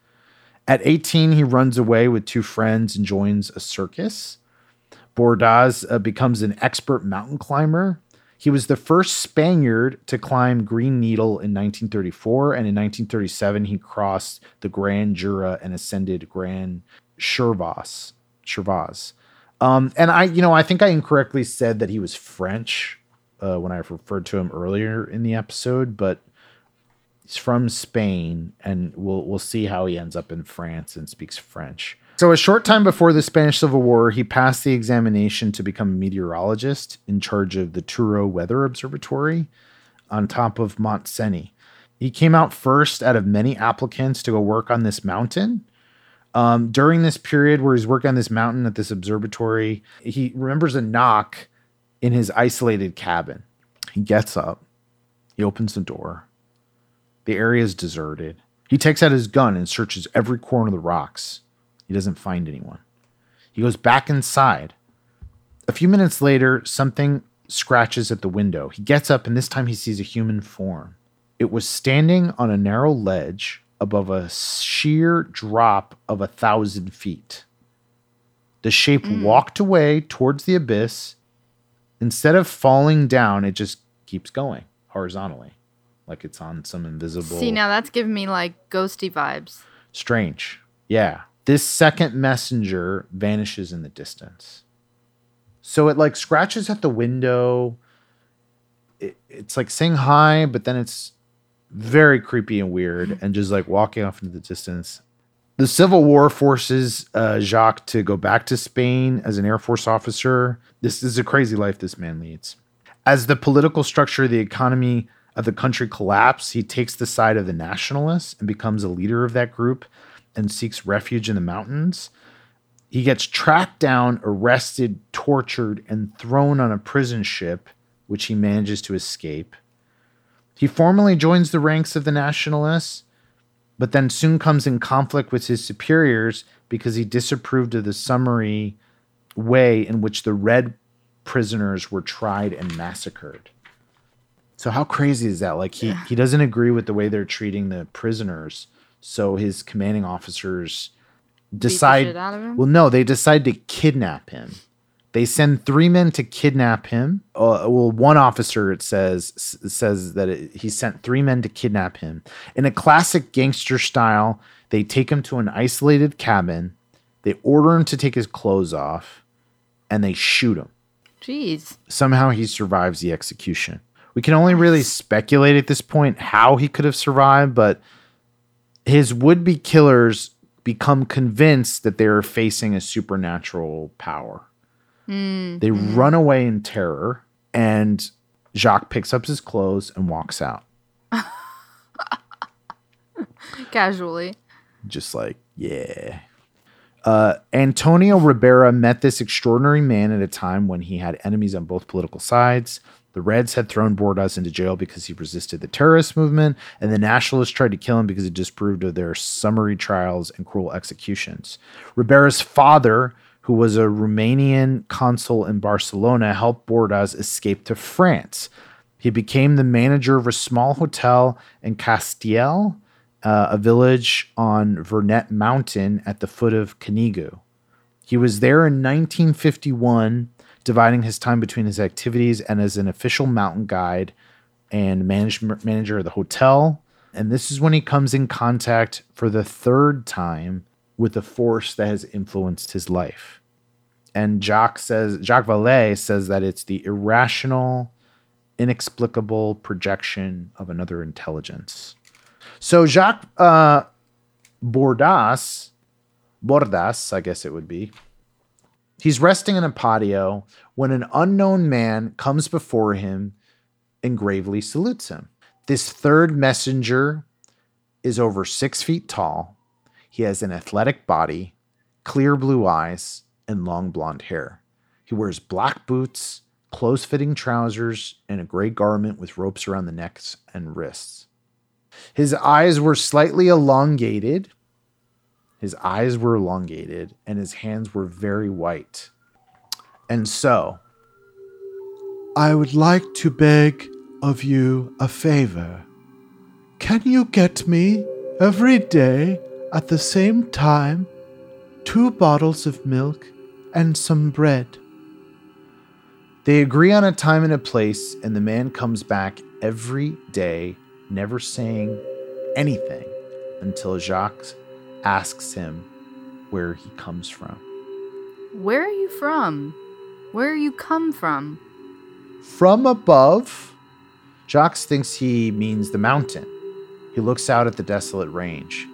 At eighteen, he runs away with two friends and joins a circus. Bordas uh, becomes an expert mountain climber. He was the first Spaniard to climb Green Needle in nineteen thirty-four, and in nineteen thirty-seven, he crossed the Grand Jura and ascended Grand Chervas. Chervas. Um, and I, you know, I think I incorrectly said that he was French uh, when I referred to him earlier in the episode, but he's from Spain, and we'll we'll see how he ends up in France and speaks French. So a short time before the Spanish Civil War, he passed the examination to become a meteorologist in charge of the Truro Weather Observatory on top of Mont Cenis. He came out first out of many applicants to go work on this mountain. Um, during this period where he's working on this mountain at this observatory, he remembers a knock in his isolated cabin. He gets up. He opens the door. The area is deserted. He takes out his gun and searches every corner of the rocks. He doesn't find anyone. He goes back inside. A few minutes later, something scratches at the window. He gets up, and this time he sees a human form. It was standing on a narrow ledge above a sheer drop of a thousand feet. The shape mm. walked away towards the abyss. Instead of falling down, it just keeps going horizontally, like it's on some invisible... See, now that's giving me, like, ghosty vibes. Strange. Yeah. This second messenger vanishes in the distance. So it like scratches at the window. It, it's like saying hi, but then it's very creepy and weird and just like walking off into the distance. The Civil War forces uh, Jacques to go back to Spain as an Air Force officer. This is a crazy life this man leads. As the political structure of the economy of the country collapses, he takes the side of the nationalists and becomes a leader of that group and seeks refuge in the mountains. He gets tracked down, arrested, tortured, and thrown on a prison ship, which he manages to escape. He formally joins the ranks of the nationalists, but then soon comes in conflict with his superiors because he disapproved of the summary way in which the red prisoners were tried and massacred. So how crazy is that? Like he, yeah. he doesn't agree with the way they're treating the prisoners. So his commanding officers decide, well, no, they decide to kidnap him. They send three men to kidnap him. Uh, well, one officer, it says, says that it, he sent three men to kidnap him. In a classic gangster style, they take him to an isolated cabin. They order him to take his clothes off and they shoot him. Jeez. Somehow he survives the execution. We can only really speculate at this point how he could have survived, but his would-be killers become convinced that they are facing a supernatural power. Mm. They mm. run away in terror, and Jacques picks up his clothes and walks out. Casually. Just like, yeah. Uh, Antonio Ribiera met this extraordinary man at a time when he had enemies on both political sides. The Reds had thrown Bordas into jail because he resisted the terrorist movement, and the Nationalists tried to kill him because he disapproved of their summary trials and cruel executions. Ribeira's father, who was a Romanian consul in Barcelona, helped Bordas escape to France. He became the manager of a small hotel in Castiel, uh, a village on Vernet Mountain at the foot of Canigou. He was there in nineteen fifty-one, dividing his time between his activities and as an official mountain guide and manage, manager of the hotel. And this is when he comes in contact for the third time with a force that has influenced his life. And Jacques says, Jacques Vallée says that it's the irrational, inexplicable projection of another intelligence. So Jacques uh, Bordas, Bordas, I guess it would be, he's resting in a patio when an unknown man comes before him and gravely salutes him. This third messenger is over six feet tall. He has an athletic body, clear blue eyes, and long blonde hair. He wears black boots, close-fitting trousers, and a gray garment with ropes around the necks and wrists. His eyes were slightly elongated. His eyes were elongated and his hands were very white. And so, I would like to beg of you a favor. Can you get me every day at the same time two bottles of milk and some bread? They agree on a time and a place, and the man comes back every day, never saying anything until Jacques asks him where he comes from. Where are you from? Where you come from? From above. Jacques thinks he means the mountain. He looks out at the desolate range.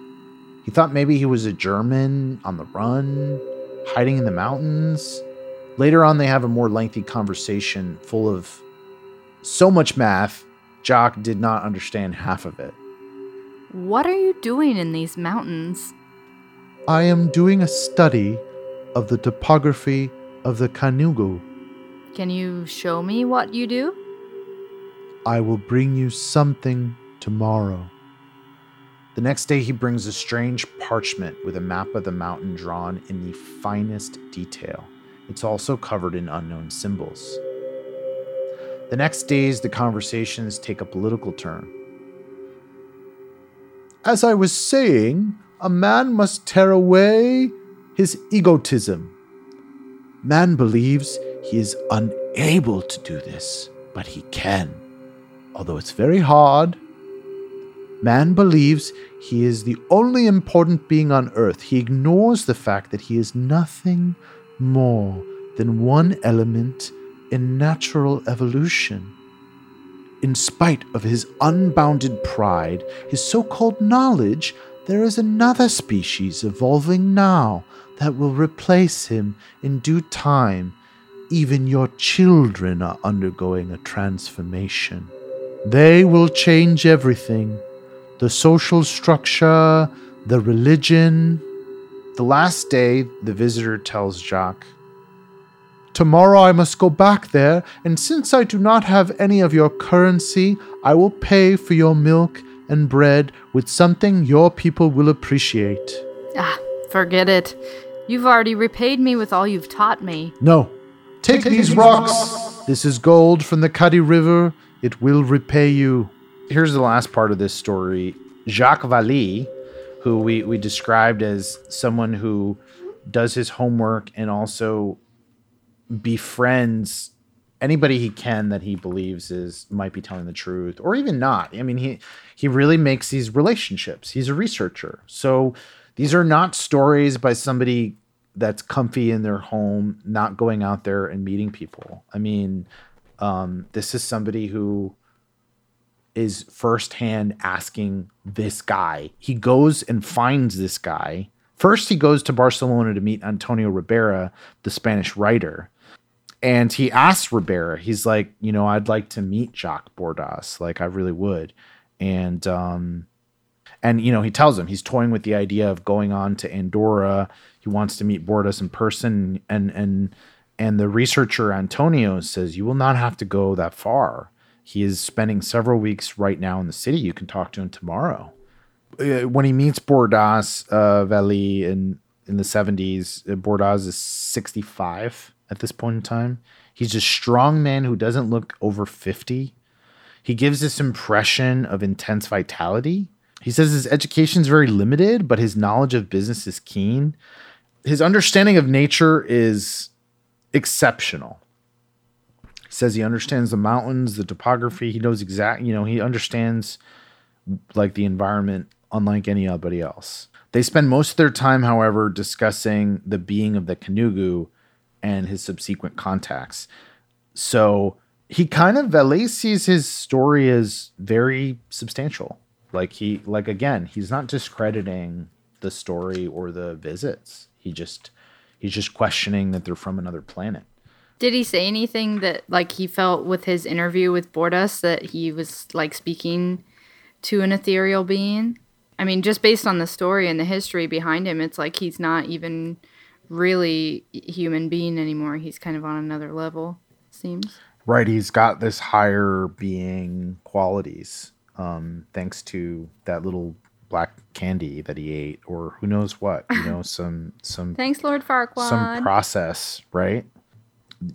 He thought maybe he was a German on the run, hiding in the mountains. Later on, they have a more lengthy conversation full of so much math, Jacques did not understand half of it. What are you doing in these mountains? I am doing a study of the topography of the Canigou. Can you show me what you do? I will bring you something tomorrow. The next day, he brings a strange parchment with a map of the mountain drawn in the finest detail. It's also covered in unknown symbols. The next days, the conversations take a political turn. As I was saying, a man must tear away his egotism. Man believes he is unable to do this, but he can. Although it's very hard, man believes he is the only important being on Earth. He ignores the fact that he is nothing more than one element in natural evolution. In spite of his unbounded pride, his so-called knowledge, there is another species evolving now that will replace him in due time. Even your children are undergoing a transformation. They will change everything. The social structure, the religion. The last day, the visitor tells Jacques, tomorrow I must go back there, and since I do not have any of your currency, I will pay for your milk and bread with something your people will appreciate. Ah, forget it. You've already repaid me with all you've taught me. No. Take, Take these, these rocks. rocks. This is gold from the Cadi River. It will repay you. Here's the last part of this story. Jacques Vallée, who we, we described as someone who does his homework and also befriends anybody he can that he believes is might be telling the truth or even not. I mean, he, he really makes these relationships. He's a researcher. So these are not stories by somebody that's comfy in their home, not going out there and meeting people. I mean, um, this is somebody who is firsthand asking this guy. He goes and finds this guy. First, he goes to Barcelona to meet Antonio Ribiera, the Spanish writer. And he asks Ribiera, he's like, you know, I'd like to meet Jacques Bordas. Like, I really would. And, um, and you know, he tells him he's toying with the idea of going on to Andorra. He wants to meet Bordas in person. And, and, and the researcher Antonio says, you will not have to go that far. He is spending several weeks right now in the city. You can talk to him tomorrow. When he meets Bordas uh, Vallée in, in the seventies, Bordas is sixty-five at this point in time. He's a strong man who doesn't look over fifty. He gives this impression of intense vitality. He says his education is very limited, but his knowledge of business is keen. His understanding of nature is exceptional. He says he understands the mountains, the topography. He knows exactly, you know, he understands like the environment unlike anybody else. They spend most of their time, however, discussing the being of the Canigou and his subsequent contacts. So he kind of, Vallée sees his story as very substantial. Like he, like again, he's not discrediting the story or the visits. He just, he's just questioning that they're from another planet. Did he say anything that, like, he felt with his interview with Bordas that he was, like, speaking to an ethereal being? I mean, just based on the story and the history behind him, it's like he's not even really a human being anymore. He's kind of on another level, it seems. Right. He's got this higher being qualities. um, thanks to that little black candy that he ate, or who knows what, you know, some some thanks Lord Farquaad, some process, right?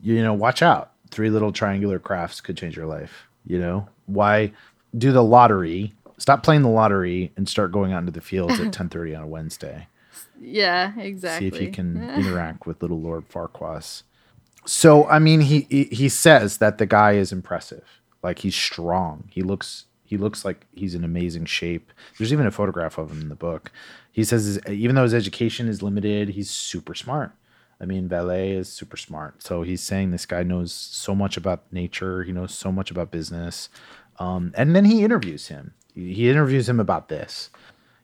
You know, watch out. Three little triangular crafts could change your life. You know, why do the lottery? Stop playing the lottery and start going out into the fields at ten thirty on a Wednesday. Yeah, exactly. See if you can interact with little Lord Farquaad. So, I mean, he, he he says that the guy is impressive. Like, he's strong. He looks he looks like he's in amazing shape. There's even a photograph of him in the book. He says his, even though his education is limited, he's super smart. I mean, Vallée is super smart. So he's saying this guy knows so much about nature. He knows so much about business. Um, and then he interviews him. He interviews him about this.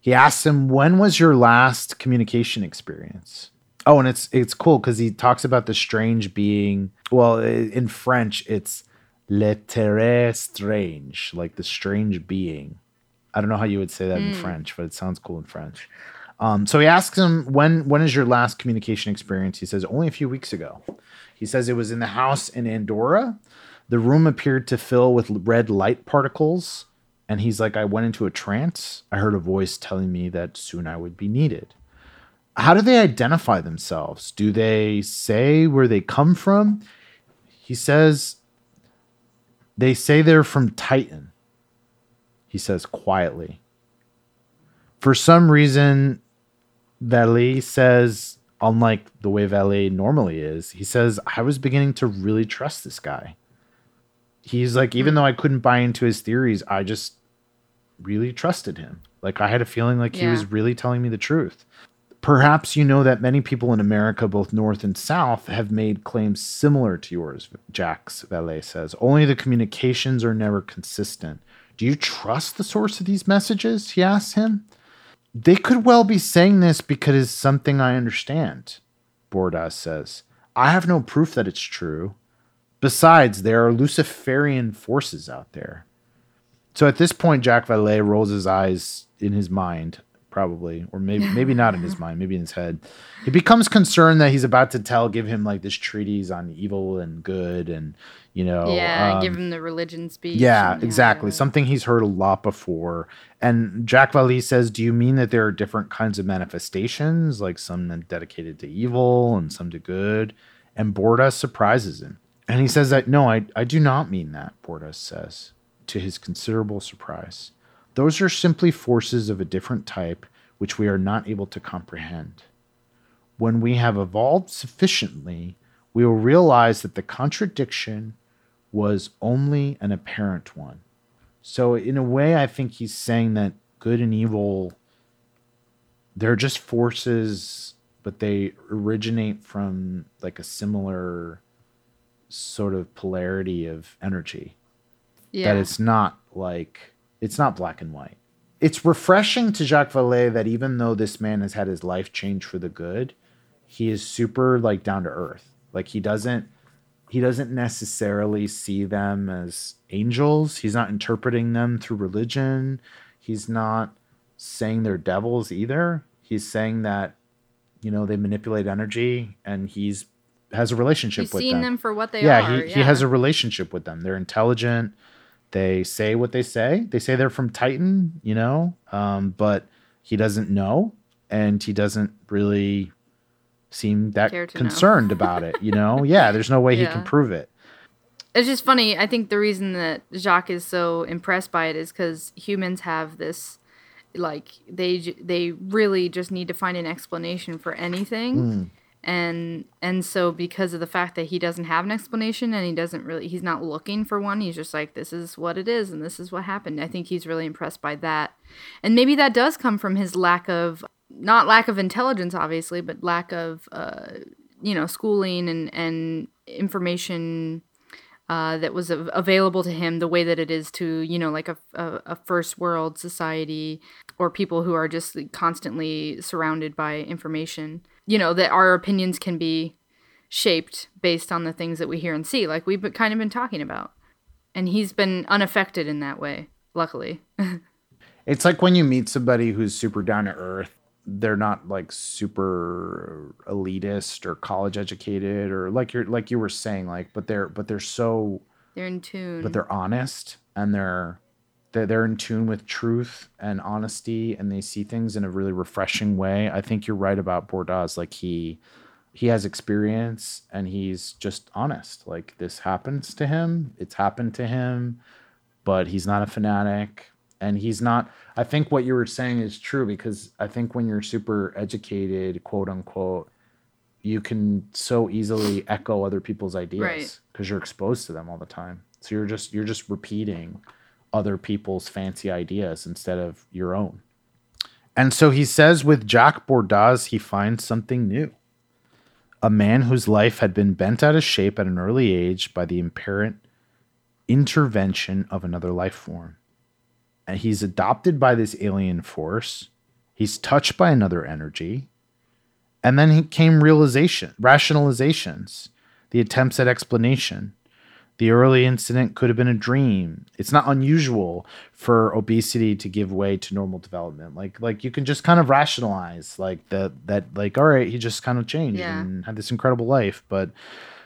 He asks him, when was your last communication experience? Oh, and it's it's cool because he talks about the strange being. Well, in French, it's le terre strange, like the strange being. I don't know how you would say that mm. in French, but it sounds cool in French. Um, so he asks him, when when is your last communication experience? He says, only a few weeks ago. He says it was in the house in Andorra. The room appeared to fill with red light particles. And he's like, I went into a trance. I heard a voice telling me that soon I would be needed. How do they identify themselves? Do they say where they come from? He says, they say they're from Titan. He says quietly. For some reason, Vallée says, unlike the way Vallée normally is, he says, I was beginning to really trust this guy. He's like, even though I couldn't buy into his theories, I just really trusted him. Like, I had a feeling like yeah. he was really telling me the truth. Perhaps you know that many people in America, both North and South, have made claims similar to yours, Jacques Vallée says. Only the communications are never consistent. Do you trust the source of these messages? He asks him. They could well be saying this because it's something I understand, Bordas says. I have no proof that it's true. Besides, there are Luciferian forces out there. So at this point, Jacques Vallée rolls his eyes in his mind. Probably, or maybe maybe not in his mind, maybe in his head. He becomes concerned that he's about to tell, give him like this treatise on evil and good and, you know. Yeah, um, give him the religion speech. Yeah, and, exactly. Yeah. Something he's heard a lot before. And Jacques Vallée says, do you mean that there are different kinds of manifestations, like some dedicated to evil and some to good? And Bordas surprises him. And he says that, no, I, I do not mean that, Bordas says, to his considerable surprise. Those are simply forces of a different type which we are not able to comprehend. When we have evolved sufficiently, we will realize that the contradiction was only an apparent one. So in a way, I think he's saying that good and evil, they're just forces, but they originate from like a similar sort of polarity of energy. Yeah. That it's not like... It's not black and white. It's refreshing to Jacques Vallée that even though this man has had his life change for the good, he is super like down to earth. Like he doesn't, he doesn't necessarily see them as angels. He's not interpreting them through religion. He's not saying they're devils either. He's saying that, you know, they manipulate energy and he's has a relationship he's with them. He's seen them for what they yeah, are. He, yeah, he has a relationship with them. They're intelligent. They say what they say. They say they're from Titan, you know, um, but he doesn't know and he doesn't really seem that concerned about it, you know? Yeah, there's no way yeah. he can prove it. It's just funny. I think the reason that Jacques is so impressed by it is because humans have this, like, they they really just need to find an explanation for anything. Mm. And and so because of the fact that he doesn't have an explanation and he doesn't really, he's not looking for one. He's just like, this is what it is and this is what happened. I think he's really impressed by that. And maybe that does come from his lack of, not lack of intelligence, obviously, but lack of, uh, you know, schooling and, and information uh, that was av- available to him the way that it is to, you know, like a, a, a first world society or people who are just constantly surrounded by information. You know, that our opinions can be shaped based on the things that we hear and see, like we've kind of been talking about. And he's been unaffected in that way, luckily. It's like when you meet somebody who's super down to earth, they're not like super elitist or college educated or like you're like you were saying, like, but they're but they're so they're in tune. But they're honest and they're they're, they're in tune with truth and honesty, and they see things in a really refreshing way. I think you're right about Bordas. Like he, he has experience and he's just honest. Like this happens to him. It's happened to him, but he's not a fanatic. And he's not, I think what you were saying is true, because I think when you're super educated, quote unquote, you can so easily echo other people's ideas because right. you're exposed to them all the time. So you're just, you're just repeating other people's fancy ideas instead of your own. And so he says with Jacques Bordas, he finds something new. A man whose life had been bent out of shape at an early age by the apparent intervention of another life form. And he's adopted by this alien force. He's touched by another energy. And then came realization, rationalizations, the attempts at explanation. The early incident could have been a dream. It's not unusual for obesity to give way to normal development. Like, like you can just kind of rationalize like the, that, like, all right, he just kind of changed yeah. and had this incredible life. But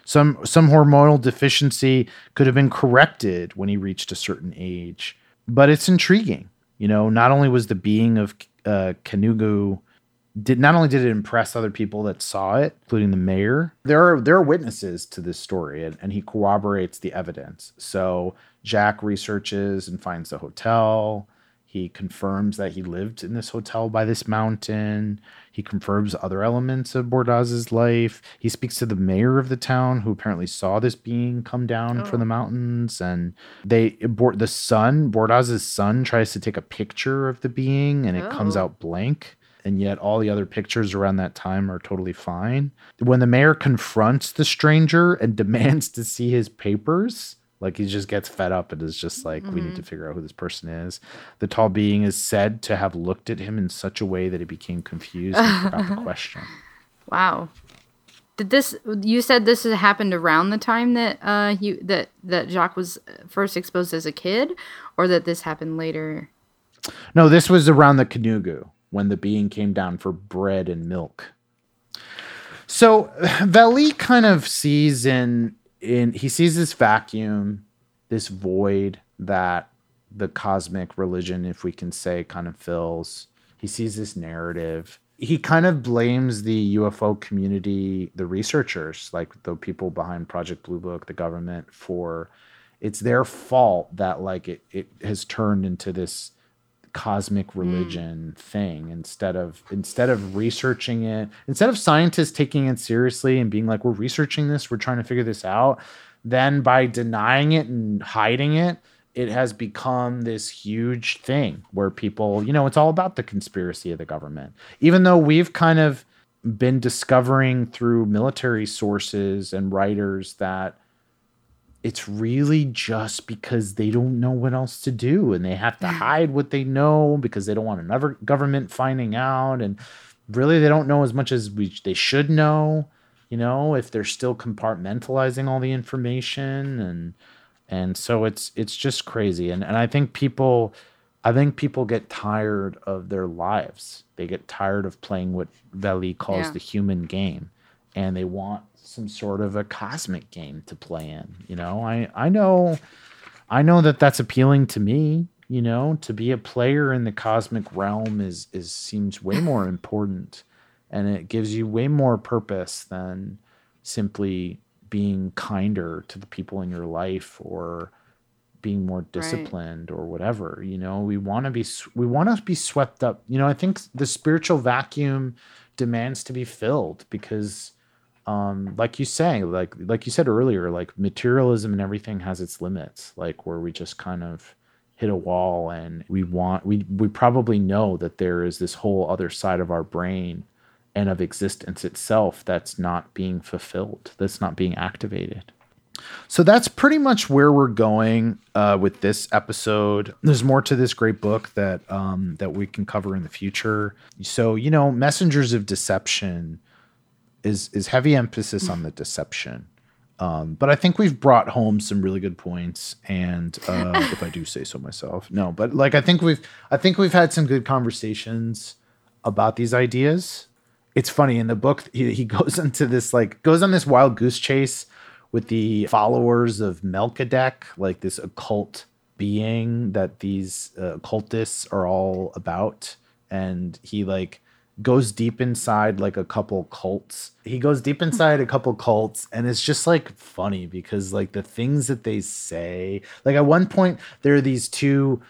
some, some hormonal deficiency could have been corrected when he reached a certain age. But it's intriguing. You know, not only was the being of uh, Canigou did not only did it impress other people that saw it, including the mayor. There are there are witnesses to this story, and, and he corroborates the evidence. So Jacques researches and finds the hotel. He confirms that he lived in this hotel by this mountain. He confirms other elements of Bordas's life. He speaks to the mayor of the town, who apparently saw this being come down oh. from the mountains. And they the son, Bordas's son, tries to take a picture of the being, and it oh. comes out blank. And yet all the other pictures around that time are totally fine. When the mayor confronts the stranger and demands to see his papers, like he just gets fed up and is just like, mm-hmm. we need to figure out who this person is. The tall being is said to have looked at him in such a way that he became confused and forgot the question. Wow. Did this, you said this happened around the time that uh, you that, that Jacques was first exposed as a kid, or that this happened later? No, this was around the Canigou, when the being came down for bread and milk. So Vallée kind of sees in, in, he sees this vacuum, this void that the cosmic religion, if we can say, kind of fills. He sees this narrative. He kind of blames the U F O community, the researchers, like the people behind Project Blue Book, the government, for it's their fault that like it, it has turned into this cosmic religion mm. thing instead of instead of researching it, instead of scientists taking it seriously and being like, we're researching this, we're trying to figure this out. Then by denying it and hiding it, it has become this huge thing where people, you know, it's all about the conspiracy of the government. Even though we've kind of been discovering through military sources and writers that it's really just because they don't know what else to do, and they have to hide what they know because they don't want another government finding out. And really, they don't know as much as we they should know, you know, if they're still compartmentalizing all the information. And and so it's it's just crazy. And and I think people I think people get tired of their lives. They get tired of playing what Vallée calls yeah. the human game, and they want some sort of a cosmic game to play in, you know. I, I know, I know that that's appealing to me. You know, to be a player in the cosmic realm is is seems way more important, and it gives you way more purpose than simply being kinder to the people in your life or being more disciplined right. or whatever. You know, we want to be we want to be swept up. You know, I think the spiritual vacuum demands to be filled because. Um, like you say, like like you said earlier, like materialism and everything has its limits, like where we just kind of hit a wall, and we want we we probably know that there is this whole other side of our brain and of existence itself that's not being fulfilled, that's not being activated. So that's pretty much where we're going uh, with this episode. There's more to this great book that um, that we can cover in the future. So, you know, Messengers of Deception. Is, is heavy emphasis on the deception. Um, but I think we've brought home some really good points. And uh, if I do say so myself, no, but like, I think we've, I think we've had some good conversations about these ideas. It's funny in the book, he, he goes into this, like goes on this wild goose chase with the followers of Melchizedek, like this occult being that these uh, cultists are all about. And he like goes deep inside like a couple cults. He goes deep inside a couple cults. And it's just like funny because like the things that they say, like at one point there are these two,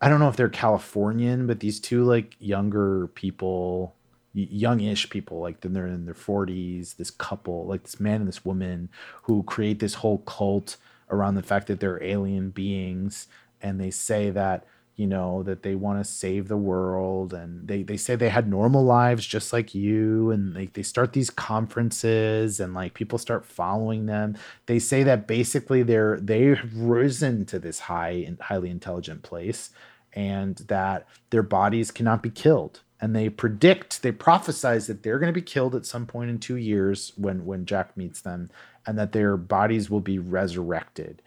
I don't know if they're Californian, but these two like younger people, youngish people, like then they're in their forties, this couple, like this man and this woman who create this whole cult around the fact that they're alien beings. And they say that, you know, that they want to save the world. And they, they say they had normal lives just like you. And like they start these conferences and like people start following them. They say that basically they're, they've risen to this high and highly intelligent place and that their bodies cannot be killed. And they predict, they prophesize that they're going to be killed at some point in two years when, when Jack meets them, and that their bodies will be resurrected.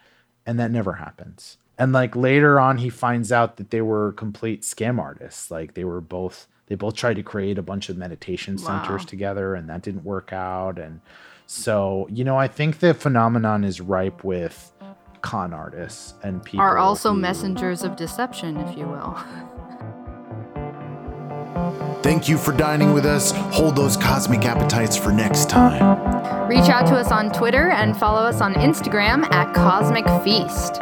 And that never happens. And like later on, he finds out that they were complete scam artists. Like they were both, they both tried to create a bunch of meditation centers wow. together, and that didn't work out. And so, you know, I think the phenomenon is ripe with con artists and people are also who, messengers of deception, if you will. Thank you for dining with us. Hold those cosmic appetites for next time. Reach out to us on Twitter and follow us on Instagram at Cosmic Feast.